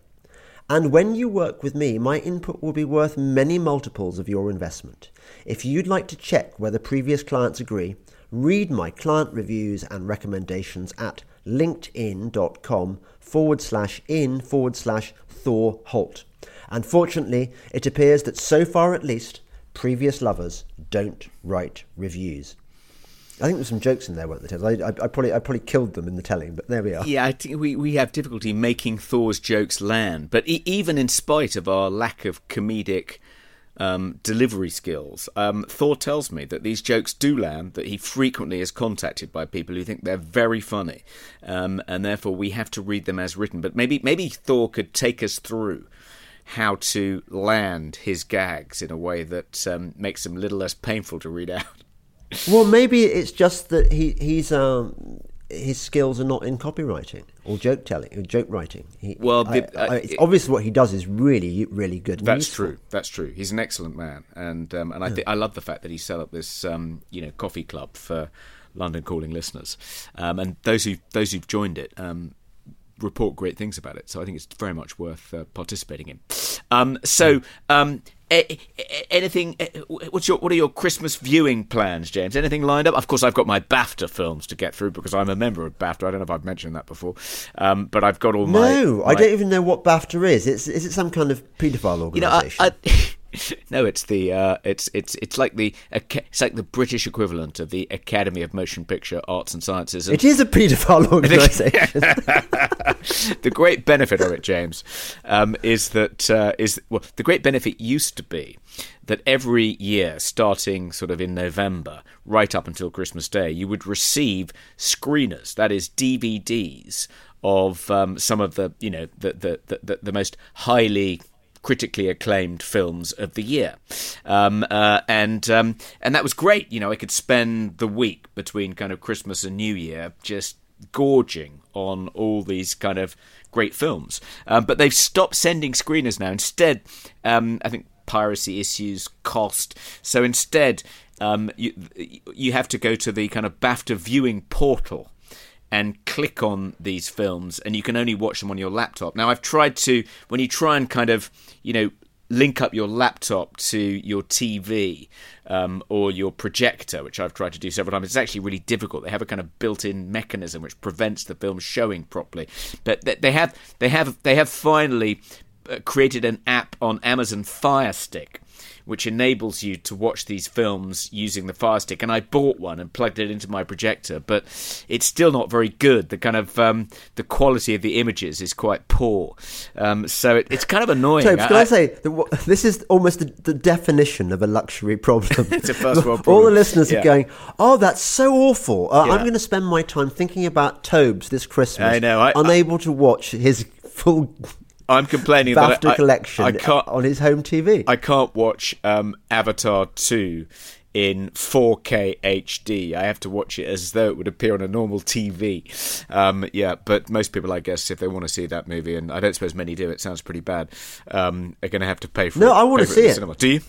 And when you work with me, my input will be worth many multiples of your investment. If you'd like to check whether previous clients agree, read my client reviews and recommendations at linkedin.com forward slash in forward slash Thor Holt. Unfortunately, it appears that so far at least, previous lovers don't write reviews. I think there's some jokes in there, weren't there? I, I, I probably I probably killed them in the telling, but there we are. Yeah, I think we, we have difficulty making Thor's jokes land. But e- even in spite of our lack of comedic um, delivery skills, um, Thor tells me that these jokes do land, that he frequently is contacted by people who think they're very funny, um, and therefore we have to read them as written. But maybe maybe Thor could take us through how to land his gags in a way that um, makes them a little less painful to read out. Well, maybe it's just that he he's um, his skills are not in copywriting or joke telling or joke writing. He, well, I, the, uh, I, it's it, obvious what he does is really, really good. And that's useful. True. That's true. He's an excellent man, and um, and I th- I love the fact that he set up this um, you know coffee club for London Calling listeners, um, and those who those who've joined it um, report great things about it. So I think it's very much worth uh, participating in. Um, so. Um, Anything? What's your? What are your Christmas viewing plans, James? Anything lined up? Of course, I've got my BAFTA films to get through because I'm a member of BAFTA. I don't know if I've mentioned that before, um, but I've got all my. No, my... I don't even know what BAFTA is. It's is it some kind of paedophile organisation? You know, I, I... no, it's the uh, it's it's it's like the it's like the British equivalent of the Academy of Motion Picture Arts and Sciences. And... It is a paedophile organisation. The great benefit of it, James, um, is that uh, is well, the great benefit used to be that every year, starting sort of in November, right up until Christmas Day, you would receive screeners, that is D V Ds, of um, some of the, you know, the the, the the most highly critically acclaimed films of the year. Um, uh, and um, and that was great. You know, I could spend the week between kind of Christmas and New Year just gorging on all these kind of great films. Um, but they've stopped sending screeners now. Instead, um, I think piracy issues, cost. So instead, um, you you have to go to the kind of BAFTA viewing portal and click on these films, and you can only watch them on your laptop. Now, I've tried to, when you try and kind of, you know, link up your laptop to your T V um, or your projector, which I've tried to do several times. It's actually really difficult. They have a kind of built-in mechanism which prevents the film showing properly. But they have, they have, they have finally created an app on Amazon Fire Stick, which enables you to watch these films using the Fire Stick. And I bought one and plugged it into my projector, but it's still not very good. The kind of um, the quality of the images is quite poor, um, so it, it's kind of annoying. So, can I, I say that this is almost the, the definition of a luxury problem? It's a first world problem. All the listeners yeah. are going, "Oh, that's so awful! Uh, yeah. I'm going to spend my time thinking about Tobes this Christmas. I know, I, unable I, to watch his full." I'm complaining BAFTA that I, collection I, I can't, on his home T V. I can't watch um, Avatar two in four K H D. I have to watch it as though it would appear on a normal T V. Um, yeah, but most people, I guess, if they want to see that movie, and I don't suppose many do, it sounds pretty bad, um, are going to have to pay for no, it. No, I want to see it. Cinema. Do you?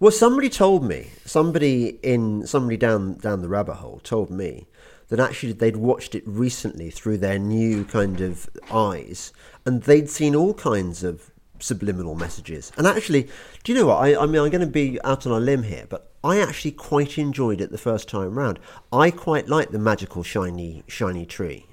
Well, somebody told me, somebody in somebody down down the rabbit hole told me that actually they'd watched it recently through their new kind of eyes, and they'd seen all kinds of subliminal messages. And actually, do you know what? I, I mean, I'm going to be out on a limb here, but I actually quite enjoyed it the first time round. I quite like the magical shiny, shiny tree.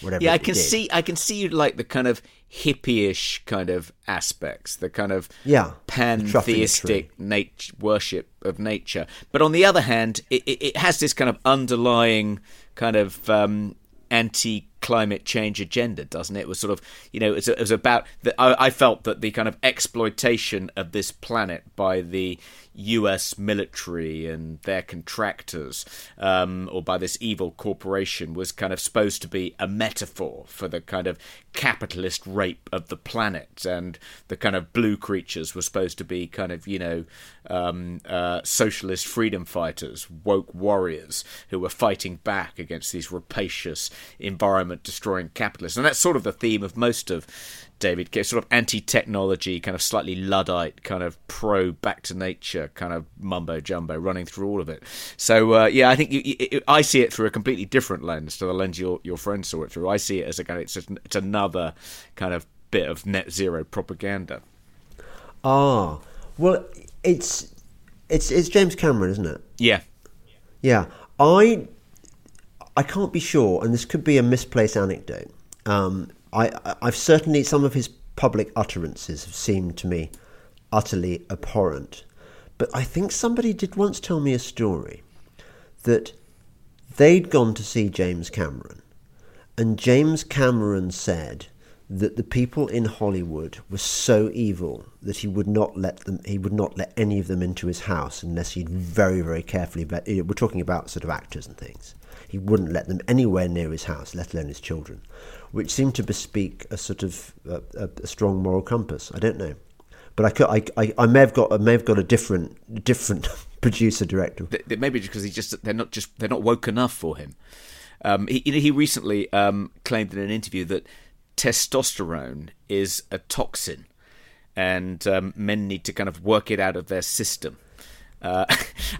Whatever yeah, I can did. see. I can see you like the kind of hippie-ish kind of aspects, the kind of yeah, pantheistic nature, worship of nature. But on the other hand, it, it, it has this kind of underlying kind of um, anti. climate change agenda, doesn't it? It was sort of, you know, it was, it was about the, I, I felt that the kind of exploitation of this planet by the U S military and their contractors, um, or by this evil corporation, was kind of supposed to be a metaphor for the kind of capitalist rape of the planet, and the kind of blue creatures were supposed to be kind of, you know, um, uh, socialist freedom fighters, woke warriors who were fighting back against these rapacious environments destroying capitalists. And that's sort of the theme of most of David Cameron's sort of anti-technology, kind of slightly Luddite, kind of pro back to nature kind of mumbo jumbo running through all of it. So uh, yeah, I think you, you, I see it through a completely different lens to the lens your your friend saw it through. I see it as a kind of it's, just, it's another kind of bit of net zero propaganda. Ah, well, it's it's it's James Cameron, isn't it? Yeah, yeah. I I can't be sure, and this could be a misplaced anecdote. Um, I I've certainly some of his public utterances have seemed to me utterly abhorrent, but I think somebody did once tell me a story that they'd gone to see James Cameron, and James Cameron said that the people in Hollywood were so evil that he would not let them. He would not let any of them into his house unless he'd very, very carefully. Vet, we're talking about sort of actors and things. He wouldn't let them anywhere near his house, let alone his children, which seemed to bespeak a sort of a, a, a strong moral compass. I don't know, but I, could, I, I, I may have got, I may have got a different, different producer director. Maybe because he just, they're not just, they're not woke enough for him. Um, he, you know, he recently um, claimed in an interview that testosterone is a toxin, and um, men need to kind of work it out of their system. Uh,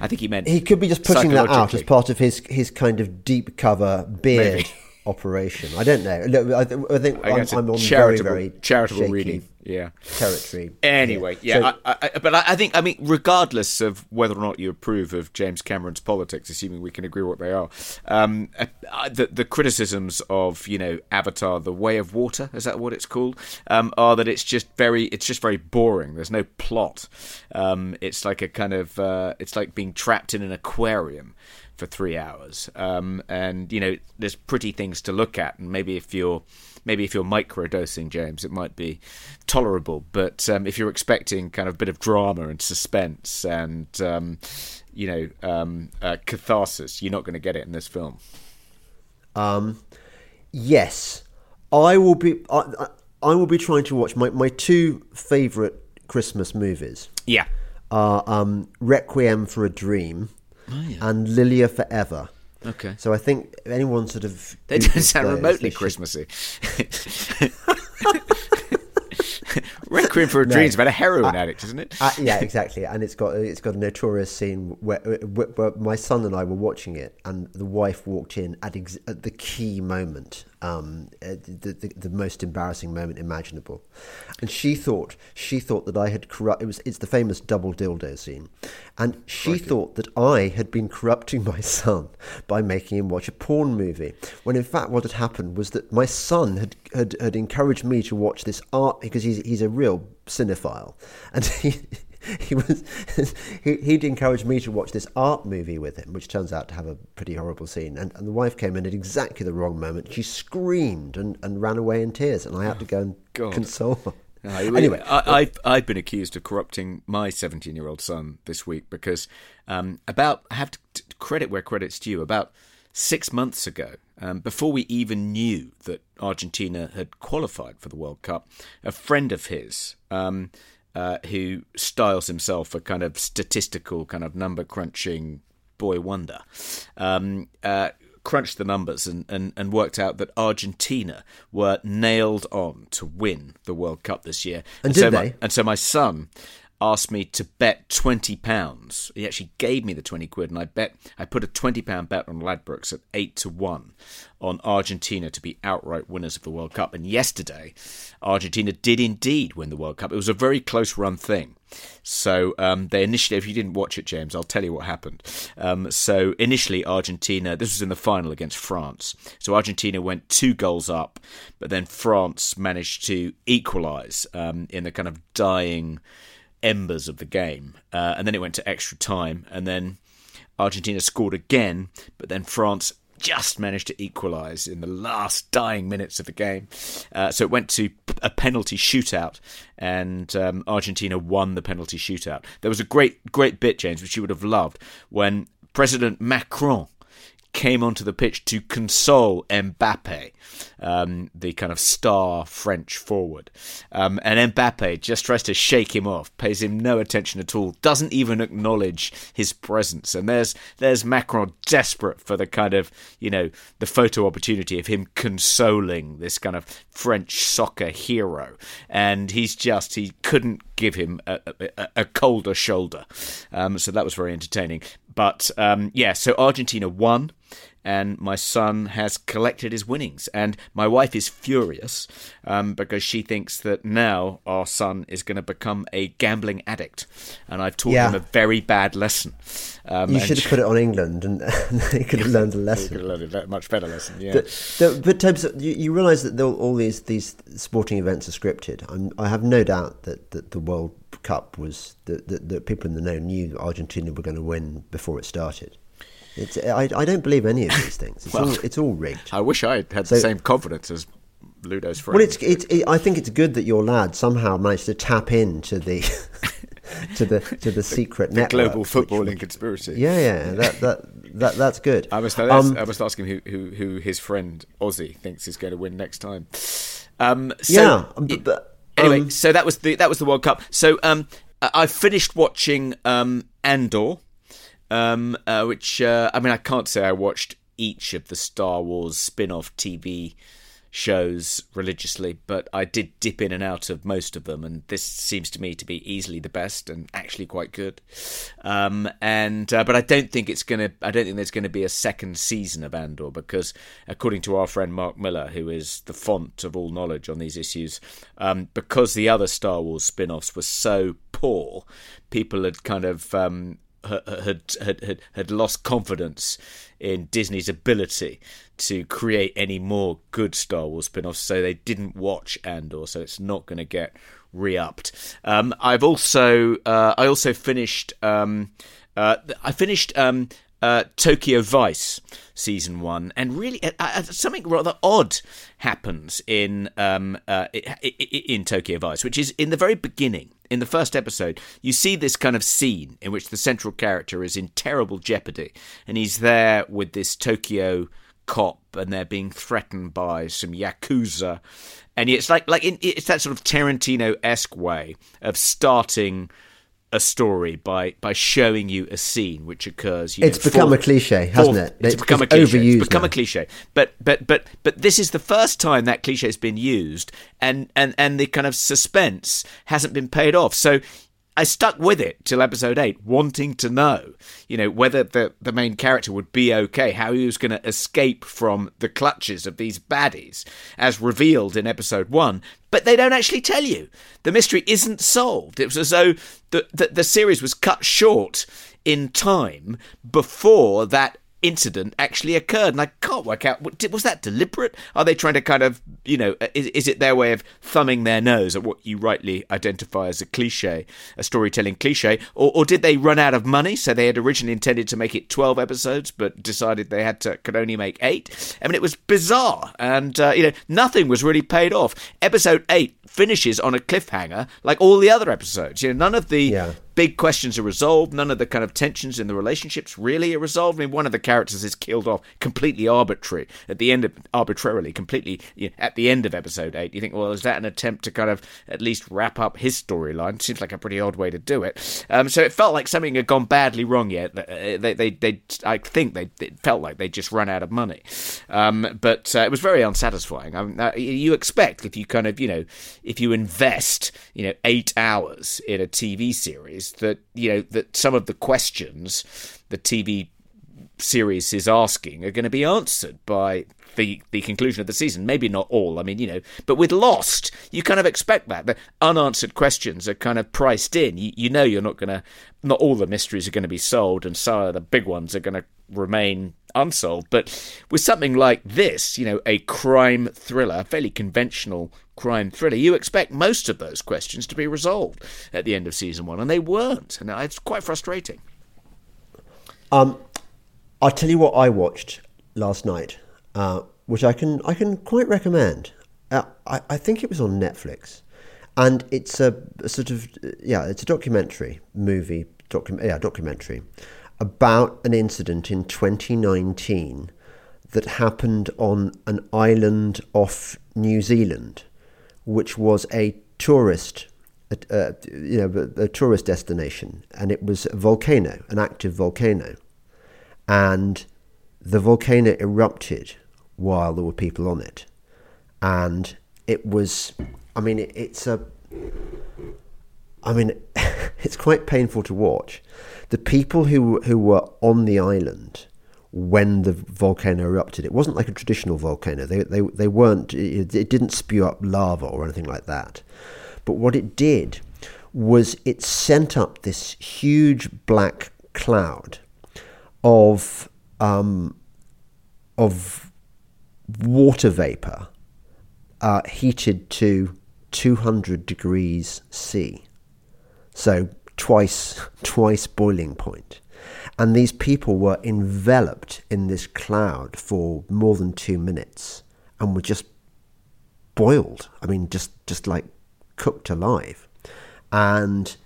I think he meant he could be just putting that out as part of his his kind of deep cover beard Maybe. operation. I don't know. Look, I, th- I think I I'm, I'm on very very charitable reading, yeah, territory. Anyway, here. yeah, so, I, I, but I think I mean, regardless of whether or not you approve of James Cameron's politics, assuming we can agree what they are, um, I, the, the criticisms of you know Avatar: The Way of Water, is that what it's called? Um, are that it's just very it's just very boring. There's no plot. Um, it's like a kind of uh, it's like being trapped in an aquarium for three hours, um, and you know, there's pretty things to look at, and maybe if you're maybe if you're microdosing, James, it might be tolerable. But um, if you're expecting kind of a bit of drama and suspense and um, you know um, uh, catharsis, you're not going to get it in this film. Um, yes, I will be. I, I will be trying to watch my my two favourite Christmas movies. Yeah, are um, Requiem for a Dream. Oh, yeah. And Lilia Forever. Okay. So I think anyone sort of... They don't sound remotely Christmassy. Requiem for a no. Dream's about a heroin uh, addict, isn't it? Uh, yeah, exactly. And it's got it's got a notorious scene where, where, where my son and I were watching it, and the wife walked in at, ex- at the key moment, um, the, the the most embarrassing moment imaginable, and she thought she thought that I had corrupt. It was it's the famous double dildo scene, and she Crikey. thought that I had been corrupting my son by making him watch a porn movie, when in fact what had happened was that my son had had, had encouraged me to watch this art because he's he's a real cinephile, and he he was he, he'd encouraged me to watch this art movie with him, which turns out to have a pretty horrible scene, and, and the wife came in at exactly the wrong moment. She screamed and, and ran away in tears, and I had to go and God. console her. No, anyway, I, I've I've been accused of corrupting my seventeen-year-old son this week because um, about I have to credit where credit's due. About six months ago, um, before we even knew that Argentina had qualified for the World Cup, a friend of his, um, uh, who styles himself a kind of statistical, kind of number-crunching boy wonder, um, uh, crunched the numbers and, and, and worked out that Argentina were nailed on to win the World Cup this year. And, and did so they? My, and so my son asked me to bet twenty pounds. He actually gave me the twenty quid, and I bet I put a twenty pound bet on Ladbrokes at eight to one on Argentina to be outright winners of the World Cup. And yesterday, Argentina did indeed win the World Cup. It was a very close-run thing. So um, they initially, if you didn't watch it, James, I'll tell you what happened. Um, so initially, Argentina, this was in the final against France. So Argentina went two goals up, but then France managed to equalise um, in the kind of dying embers of the game, uh, and then it went to extra time, and then Argentina scored again, but then France just managed to equalise in the last dying minutes of the game, uh, so it went to a penalty shootout, and um, Argentina won the penalty shootout. There was a great great bit, James, which you would have loved, when President Macron came onto the pitch to console Mbappe, um, the kind of star French forward. Um, and Mbappe just tries to shake him off, pays him no attention at all, doesn't even acknowledge his presence. And there's there's Macron desperate for the kind of, you know, the photo opportunity of him consoling this kind of French soccer hero. And he's just, he couldn't give him a, a, a colder shoulder. Um, so that was very entertaining. But um, yeah, so Argentina won. and my son has collected his winnings. And my wife is furious um, because she thinks that now our son is going to become a gambling addict. And I've taught yeah. him a very bad lesson. Um, you should have put it on England and they could have learned a lesson. They could have learned a much better lesson, yeah. The, the, but Tobes, you, you realise that all these, these sporting events are scripted. I'm, I have no doubt that, that the World Cup was, that, that, that people in the know knew Argentina were going to win before it started. It's, I, I don't believe any of these things. It's, well, all, it's all rigged. I wish I had had so, the same confidence as Ludo's friend. Well, it's, it's, it, I think it's good that your lad somehow managed to tap into the to the to the secret the, the network, global footballing conspiracy. Yeah, yeah, that that that that's good. I must um, I must ask him who, who who his friend Ozzy thinks is going to win next time. Um, so, yeah, but, but, anyway, um, so that was the that was the World Cup. So um, I finished watching um, Andor. Um, uh, which, uh, I mean, I can't say I watched each of the Star Wars spin-off T V shows religiously, but I did dip in and out of most of them, and this seems to me to be easily the best and actually quite good. Um, and uh, but I don't think it's gonna. I don't think there's going to be a second season of Andor because, according to our friend Mark Miller, who is the font of all knowledge on these issues, um, because the other Star Wars spin-offs were so poor, people had kind of. Um, Had, had had had lost confidence in Disney's ability to create any more good Star Wars spin-offs, so they didn't watch Andor, so it's not going to get re-upped. Um, I've also uh, I also finished um, uh, I finished um, uh, Tokyo Vice season one, and really uh, something rather odd happens in um, uh, in Tokyo Vice, which is in the very beginning. In the first episode, you see this kind of scene in which the central character is in terrible jeopardy, and he's there with this Tokyo cop, and they're being threatened by some yakuza, and it's like like in, it's that sort of Tarantino-esque way of starting a story by by showing you a scene which occurs. You know, it's become forth, a cliche, hasn't forth, it? It's, it's become a cliche. It's become now. a cliche. But but but but this is the first time that cliche has been used, and, and, and the kind of suspense hasn't been paid off. So I stuck with it till episode eight, wanting to know, you know, whether the, the main character would be okay, how he was going to escape from the clutches of these baddies, as revealed in episode one. But they don't actually tell you. The mystery isn't solved. It was as though the, the, the series was cut short in time before that incident actually occurred, and I can't work out, was that deliberate? Are they trying to kind of, you know, is, is it their way of thumbing their nose at what you rightly identify as a cliche, a storytelling cliche, or, or did they run out of money, so they had originally intended to make it twelve episodes but decided they had to could only make eight? I mean, it was bizarre, and uh, you know, nothing was really paid off. Episode eight finishes on a cliffhanger like all the other episodes. You know, none of the yeah. big questions are resolved. None of the kind of tensions in the relationships really are resolved. I mean, one of the characters is killed off completely arbitrary at the end of arbitrarily, completely you know, at the end of episode eight. You think, well, is that an attempt to kind of at least wrap up his storyline? Seems like a pretty odd way to do it. Um, so it felt like something had gone badly wrong. Yet they, they, they, they I think they it felt like they just run out of money. Um, but uh, it was very unsatisfying. I mean, uh, you expect if you kind of you know if you invest you know eight hours in a T V series. That you know that some of the questions the T V series is asking are going to be answered by the the conclusion of the season. Maybe not all. I mean, you know, but with Lost, you kind of expect that the unanswered questions are kind of priced in. You, you know, you're not going to not all the mysteries are going to be solved, and some of the big ones are going to remain unsolved. But with something like this, you know, a crime thriller, fairly conventional. Crime thriller, you expect most of those questions to be resolved at the end of season one, and they weren't, and it's quite frustrating. Um, I'll tell you what I watched last night, uh, which I can I can quite recommend. Uh, I, I think it was on Netflix, and it's a, a sort of yeah, it's a documentary movie, docu- yeah, documentary about an incident in twenty nineteen that happened on an island off New Zealand. Which was a tourist, uh, you know, a tourist destination, and it was a volcano, an active volcano, and the volcano erupted while there were people on it, and it was, I mean, it, it's a, I mean, it's quite painful to watch. The people who who were on the island when the volcano erupted. It wasn't like a traditional volcano. They they they weren't. It, it didn't spew up lava or anything like that. But what it did was it sent up this huge black cloud of um, of water vapor uh, heated to two hundred degrees C, so twice twice boiling point. And these people were enveloped in this cloud for more than two minutes and were just boiled. I mean, just, just like cooked alive. And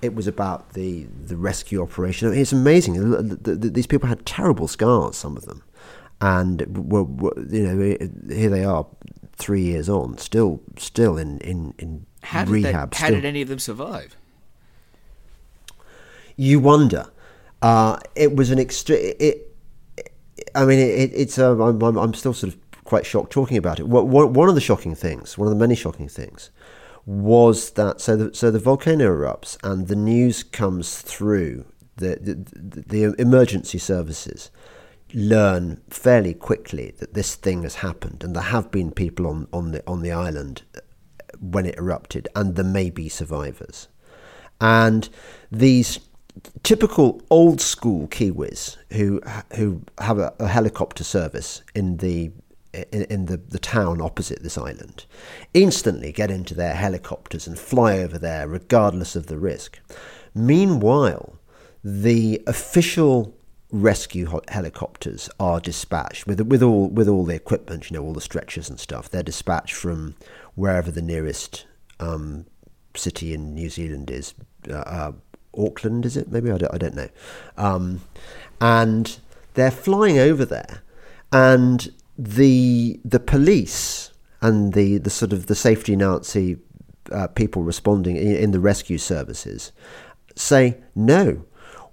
it was about the, the rescue operation. I mean, it's amazing. These people had terrible scars, some of them. And, were, were, you know, here they are three years on, still still in, in, in how rehab. They, how still. Did any of them survive? You wonder. Uh, it was an extreme. It, it, I mean, it, it's. A, I'm, I'm still sort of quite shocked talking about it. One, one of the shocking things, one of the many shocking things, was that so the so the volcano erupts and the news comes through. The the, the the emergency services learn fairly quickly that this thing has happened, and there have been people on, on the on the island when it erupted, and there may be survivors, and these. Typical old school Kiwis who who have a, a helicopter service in the in, in the, the town opposite this island instantly get into their helicopters and fly over there regardless of the risk. Meanwhile, the official rescue helicopters are dispatched with with all with all the equipment, you know, all the stretchers and stuff. They're dispatched from wherever the nearest um, city in New Zealand is. Uh, Auckland, is it? Maybe I don't, I don't know. Um, and they're flying over there, and the the police and the, the sort of the safety Nazi uh, people responding in, in the rescue services say, no,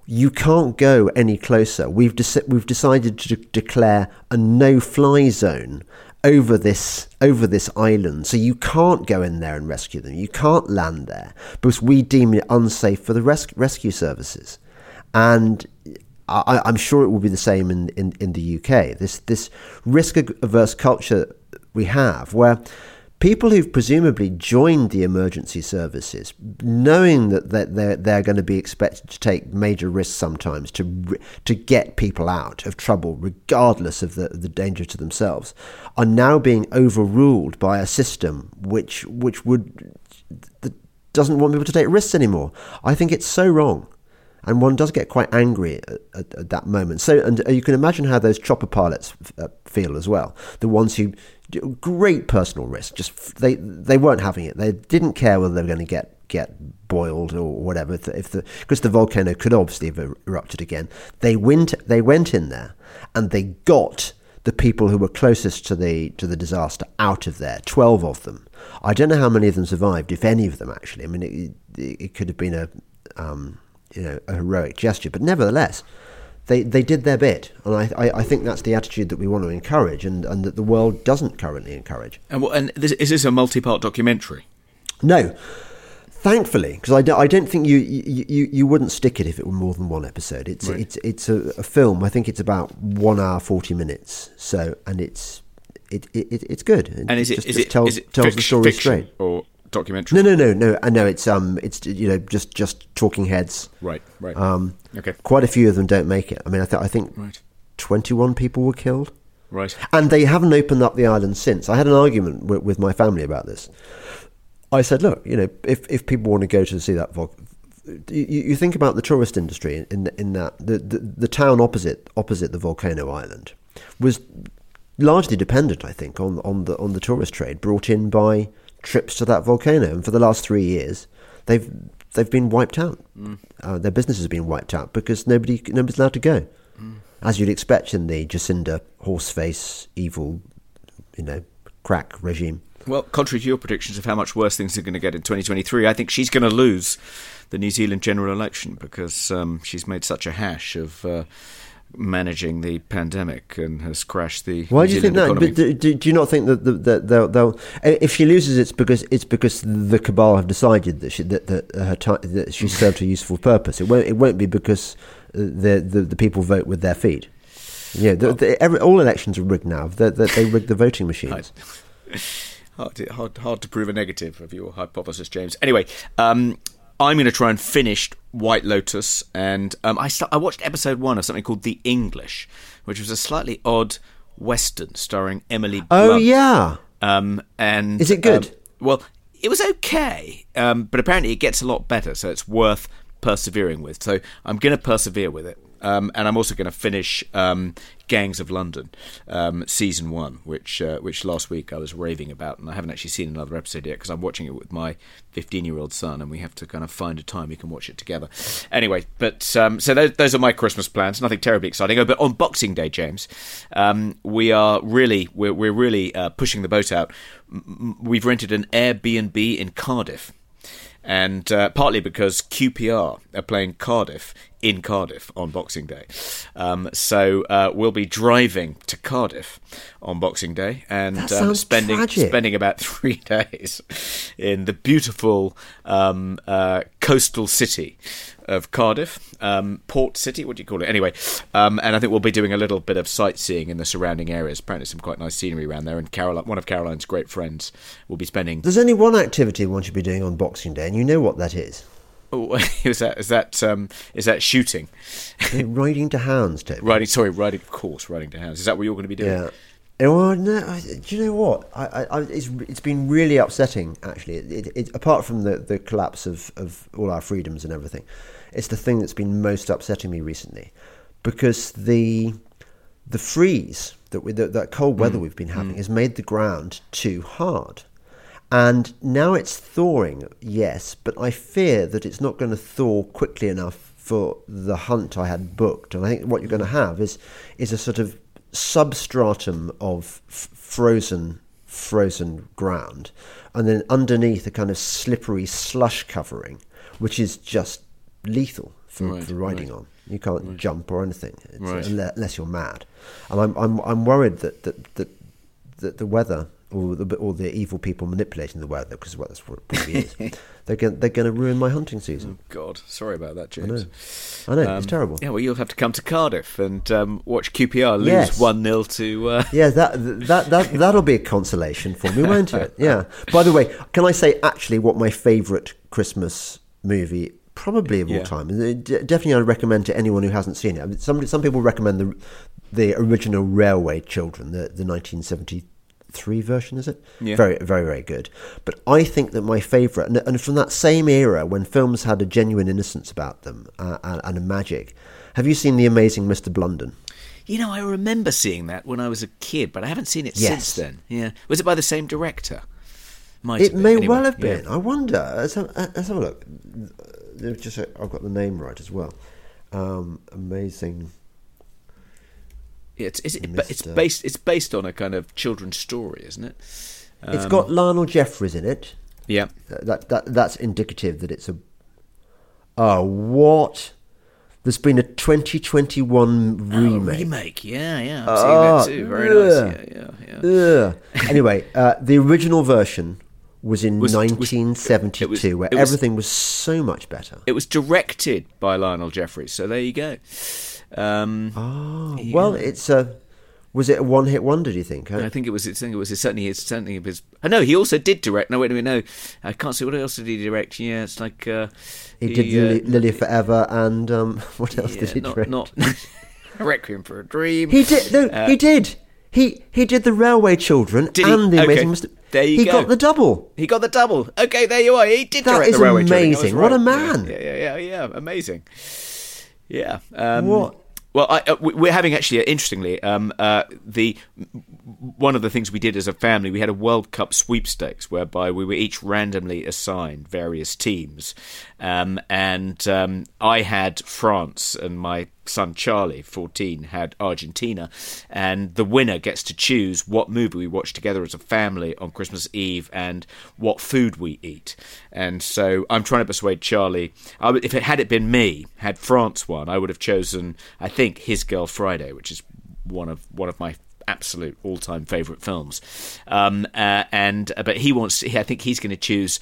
you can't go any closer. We've de- we've decided to de- declare a no-fly zone over this over this island, so you can't go in there and rescue them. You can't land there because we deem it unsafe for the res- rescue services. And I, I'm sure it will be the same in, in, in the U K. This this risk-averse culture we have, where people who've presumably joined the emergency services, knowing that they're, they're going to be expected to take major risks sometimes to to get people out of trouble, regardless of the, the danger to themselves, are now being overruled by a system which which would that doesn't want people to take risks anymore. I think it's so wrong. And one does get quite angry at, at, at that moment. So, and you can imagine how those chopper pilots f- feel as well. The ones who do great personal risk. Just they they weren't having it. They didn't care whether they were going to get get boiled or whatever. If the, if the because the volcano could obviously have erupted again. They went they went in there and they got the people who were closest to the to the disaster out of there. Twelve of them. I don't know how many of them survived, if any of them actually. I mean, it it, it could have been a. Um, you know, a heroic gesture, but nevertheless, they, they did their bit, and I, I I think that's the attitude that we want to encourage, and, and that the world doesn't currently encourage. And, well, and this, is this a multi-part documentary? No, thankfully, because I, do, I don't think you, you you you wouldn't stick it if it were more than one episode. It's right. it's it's a, a film. I think it's about one hour forty minutes. So, and it's it, it it's good. It and is it just, is just it tells, is it tells fiction, the story straight or? Documentary? No, no, no, no. I know it's um, it's you know, just just talking heads. Right, right. Um, okay. Quite a few of them don't make it. I mean, I, th- I think right. twenty-one people were killed. Right. And they haven't opened up the island since. I had an argument w- with my family about this. I said, look, you know, if if people want to go to see that vog, you, you think about the tourist industry in in, in that the, the the town opposite opposite the volcano island was largely dependent, I think, on on the on the tourist trade brought in by trips to that volcano, and for the last three years, they've they've been wiped out. Mm. Uh, their businesses have been wiped out because nobody nobody's allowed to go, mm. as you'd expect in the Jacinda horseface evil, you know, crack regime. Well, contrary to your predictions of how much worse things are going to get in twenty twenty-three, I think she's going to lose the New Zealand general election because um, she's made such a hash of. Uh, managing the pandemic and has crashed the why New do you Zealand think that economy. But do, do, do you not think that, that, that they'll, they'll if she loses it's because it's because the cabal have decided that she, that, that her time that she served a useful purpose. It won't it won't be because the, the the people vote with their feet. Yeah, the, well, the, every, all elections are rigged now. They, they, they rig the voting machines. hard, to, hard, hard to prove a negative of your hypothesis, James. Anyway, um, I'm going to try and finish White Lotus, and um, I, st- I watched episode one of something called The English, which was a slightly odd western starring Emily Blunt. Oh, yeah. Um, and is it good? Um, well, it was okay, um, but apparently it gets a lot better, so it's worth persevering with. So I'm going to persevere with it. Um, and I'm also going to finish um, Gangs of London, um, season one, which uh, which last week I was raving about, and I haven't actually seen another episode yet because I'm watching it with my fifteen-year-old son, and we have to kind of find a time we can watch it together. Anyway, but um, so those, those are my Christmas plans. Nothing terribly exciting. Oh, but on Boxing Day, James, um, we are really we're we're really uh, pushing the boat out. We've rented an Airbnb in Cardiff. And uh, partly because Q P R are playing Cardiff in Cardiff on Boxing Day. Um, so uh, we'll be driving to Cardiff on Boxing Day and um, spending tragic. spending about three days in the beautiful um, uh, coastal city of Cardiff, um, port city, what do you call it? Anyway, um, and I think we'll be doing a little bit of sightseeing in the surrounding areas. Apparently some quite nice scenery around there, and Caroline, one of Caroline's great friends will be spending... There's only one activity one should be doing on Boxing Day, and you know what that is. Oh, is that is that um, is that shooting? Riding to hounds, Toby. Riding, sorry, riding, of course, riding to hounds. Is that what you're going to be doing? Yeah. Well, no, I, do you know what? I, I, it's it's been really upsetting, actually. It, it, it, apart from the, the collapse of, of all our freedoms and everything, it's the thing that's been most upsetting me recently, because the the freeze that we, the, that cold weather mm. we've been having mm. has made the ground too hard. And now it's thawing, yes, but I fear that it's not going to thaw quickly enough for the hunt I had booked. And I think what you're going to have is is a sort of substratum of f- frozen, frozen ground, and then underneath a kind of slippery slush covering, which is just lethal for, right, for riding right. on. You can't right. jump or anything right. unless you're mad. And I'm I'm I'm worried that that that, that the weather. Or the, or the evil people manipulating the weather, because well, that's what it probably is. They're going, they're going to ruin my hunting season. Oh, God, sorry about that, James. I know, I know um, it's terrible. Yeah, well, you'll have to come to Cardiff and um, watch Q P R lose yes. one nil to... Uh... Yeah, that, that, that, that'll be a consolation for me, won't it? Yeah. By the way, can I say actually what my favourite Christmas movie probably of yeah. all time. Definitely I'd recommend to anyone who hasn't seen it. I mean, some, some people recommend the, the original Railway Children, the, the nineteen seventy-three version, is it? Yeah. Very, very, very good. But I think that my favourite, and, and from that same era when films had a genuine innocence about them uh, and, and a magic, have you seen The Amazing Mister Blunden? You know, I remember seeing that when I was a kid, but I haven't seen it yes. since then. Yeah, was it by the same director? Might it have been. may anyway, well have yeah. been. I wonder. Let's have, let's have a look. Just, I've got the name right as well. Um, amazing. It's it's, it, it's based it's based on a kind of children's story, isn't it? Um, it's got Lionel Jeffries in it. Yeah, that that that's indicative that it's a. Oh, what? There's been a twenty twenty-one remake. Oh, remake, yeah, yeah. I've oh, seen that too. Very yeah. nice. Yeah, yeah. yeah. Anyway, uh, the original version was in was, nineteen seventy-two, was, where was, everything was so much better. It was directed by Lionel Jeffries, so there you go. Um, oh yeah. Well, it's a. Was it a one-hit wonder? Do you think? Huh? I think it was. I think it was certainly his. Certainly his. I know he also did direct. No, wait a minute. No, I can't see what else did he direct. Yeah, it's like uh, he, he did uh, Lily, Lily Forever, and um, what else yeah, did he not, direct? Not Requiem for a Dream. He did. No, uh, he did. He he did the Railway Children and the Amazing Mister. There you he go. He got the double. He got the double. Okay, there you are. He did direct the Railway Children. That is amazing. What right. a man. Yeah, yeah, yeah, yeah. yeah. Amazing. Yeah. Um, what? Well, I, uh, we're having actually, uh, interestingly, um, uh, the one of the things we did as a family, we had a World Cup sweepstakes whereby we were each randomly assigned various teams. Um, and um, I had France, and my son Charlie, fourteen, had Argentina. And the winner gets to choose what movie we watch together as a family on Christmas Eve and what food we eat. And so I'm trying to persuade Charlie. I would, if it had it been me, had France won, I would have chosen, I think, His Girl Friday, which is one of one of my absolute all-time favourite films, um, uh, and uh, but he wants. I think he's going to choose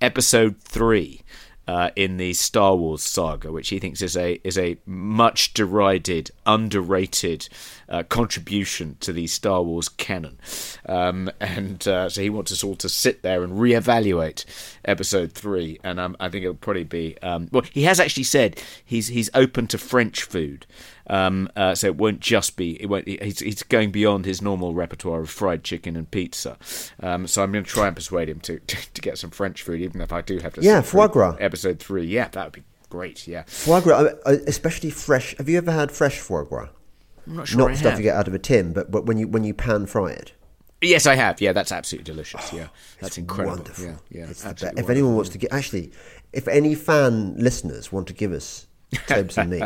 episode three uh, in the Star Wars saga, which he thinks is a is a much derided, underrated uh, contribution to the Star Wars canon. Um, and uh, so he wants us all to sit there and reevaluate Episode Three. And um, I think it'll probably be um, well. He has actually said he's he's open to French food. Um, uh, so it won't just be. It won't. He's, he's going beyond his normal repertoire of fried chicken and pizza. Um, so I'm going to try and persuade him to, to, to get some French food, even if I do have to. Yeah, foie gras. Episode three. Yeah, that would be great. Yeah, foie gras, especially fresh. Have you ever had fresh foie gras? I'm not sure. Not I stuff have. You get out of a tin, but but when you when you pan fry it. Yes, I have. Yeah, that's absolutely delicious. Oh, yeah, that's it's incredible. Wonderful. Yeah, yeah. It's absolutely wonderful. If anyone wants to get, actually, if any fan listeners want to give us Tobes and me.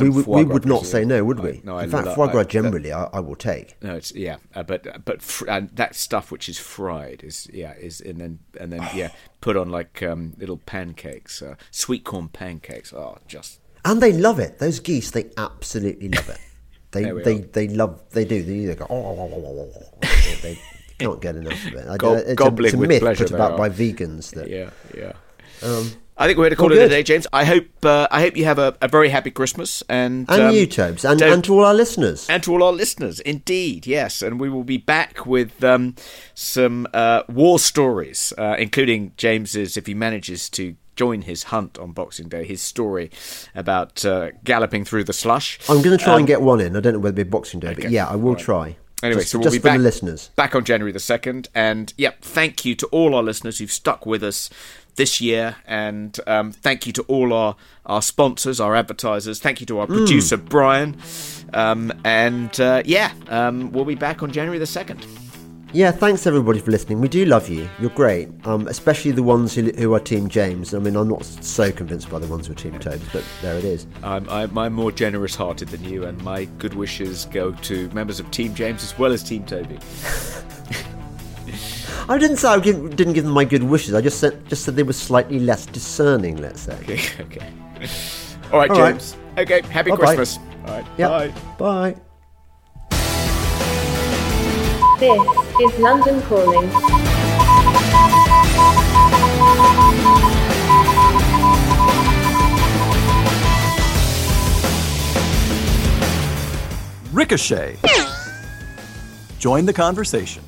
We would, we would not say no, would we? I, no, in fact, foie gras generally, I, I will take. No, it's yeah, uh, but but fr- and that stuff which is fried is yeah is and then and then yeah put on like um, little pancakes, uh, sweet corn pancakes. Oh, just and they love it. Those geese, they absolutely love it. They they, they love they do. They either go oh, oh, oh, oh, oh. They can't get enough of it. I Gob- it's, a, it's a myth put about by vegans. That, yeah, yeah. Um, I think we're going to call oh, it a day, James. I hope uh, I hope you have a, a very happy Christmas. And, and um, you, Tobes, and, and to all our listeners. And to all our listeners, indeed, yes. And we will be back with um, some uh, war stories, uh, including James's, if he manages to join his hunt on Boxing Day, his story about uh, galloping through the slush. I'm going to try um, and get one in. I don't know whether it'll be Boxing Day, okay. But yeah, I will right. try. Anyway, just, so we'll just be for back, the listeners. back on January the second. And, yep, yeah, thank you to all our listeners who've stuck with us this year, and um, thank you to all our, our sponsors, our advertisers. Thank you to our mm. producer, Brian. Um, and uh, yeah, um, we'll be back on January the second. Yeah, thanks everybody for listening. We do love you. You're great, um, especially the ones who, who are Team James. I mean, I'm not so convinced by the ones who are Team Tobes, but there it is. I'm, I'm, I'm more generous-hearted than you, and my good wishes go to members of Team James as well as Team Toby. I didn't say I didn't, didn't give them my good wishes. I just said just said they were slightly less discerning, let's say. Okay. okay. All right, All James. Right. Okay, happy Bye-bye. Christmas. All right, yep. Bye. Bye. This is London Calling. Ricochet. Join the conversation.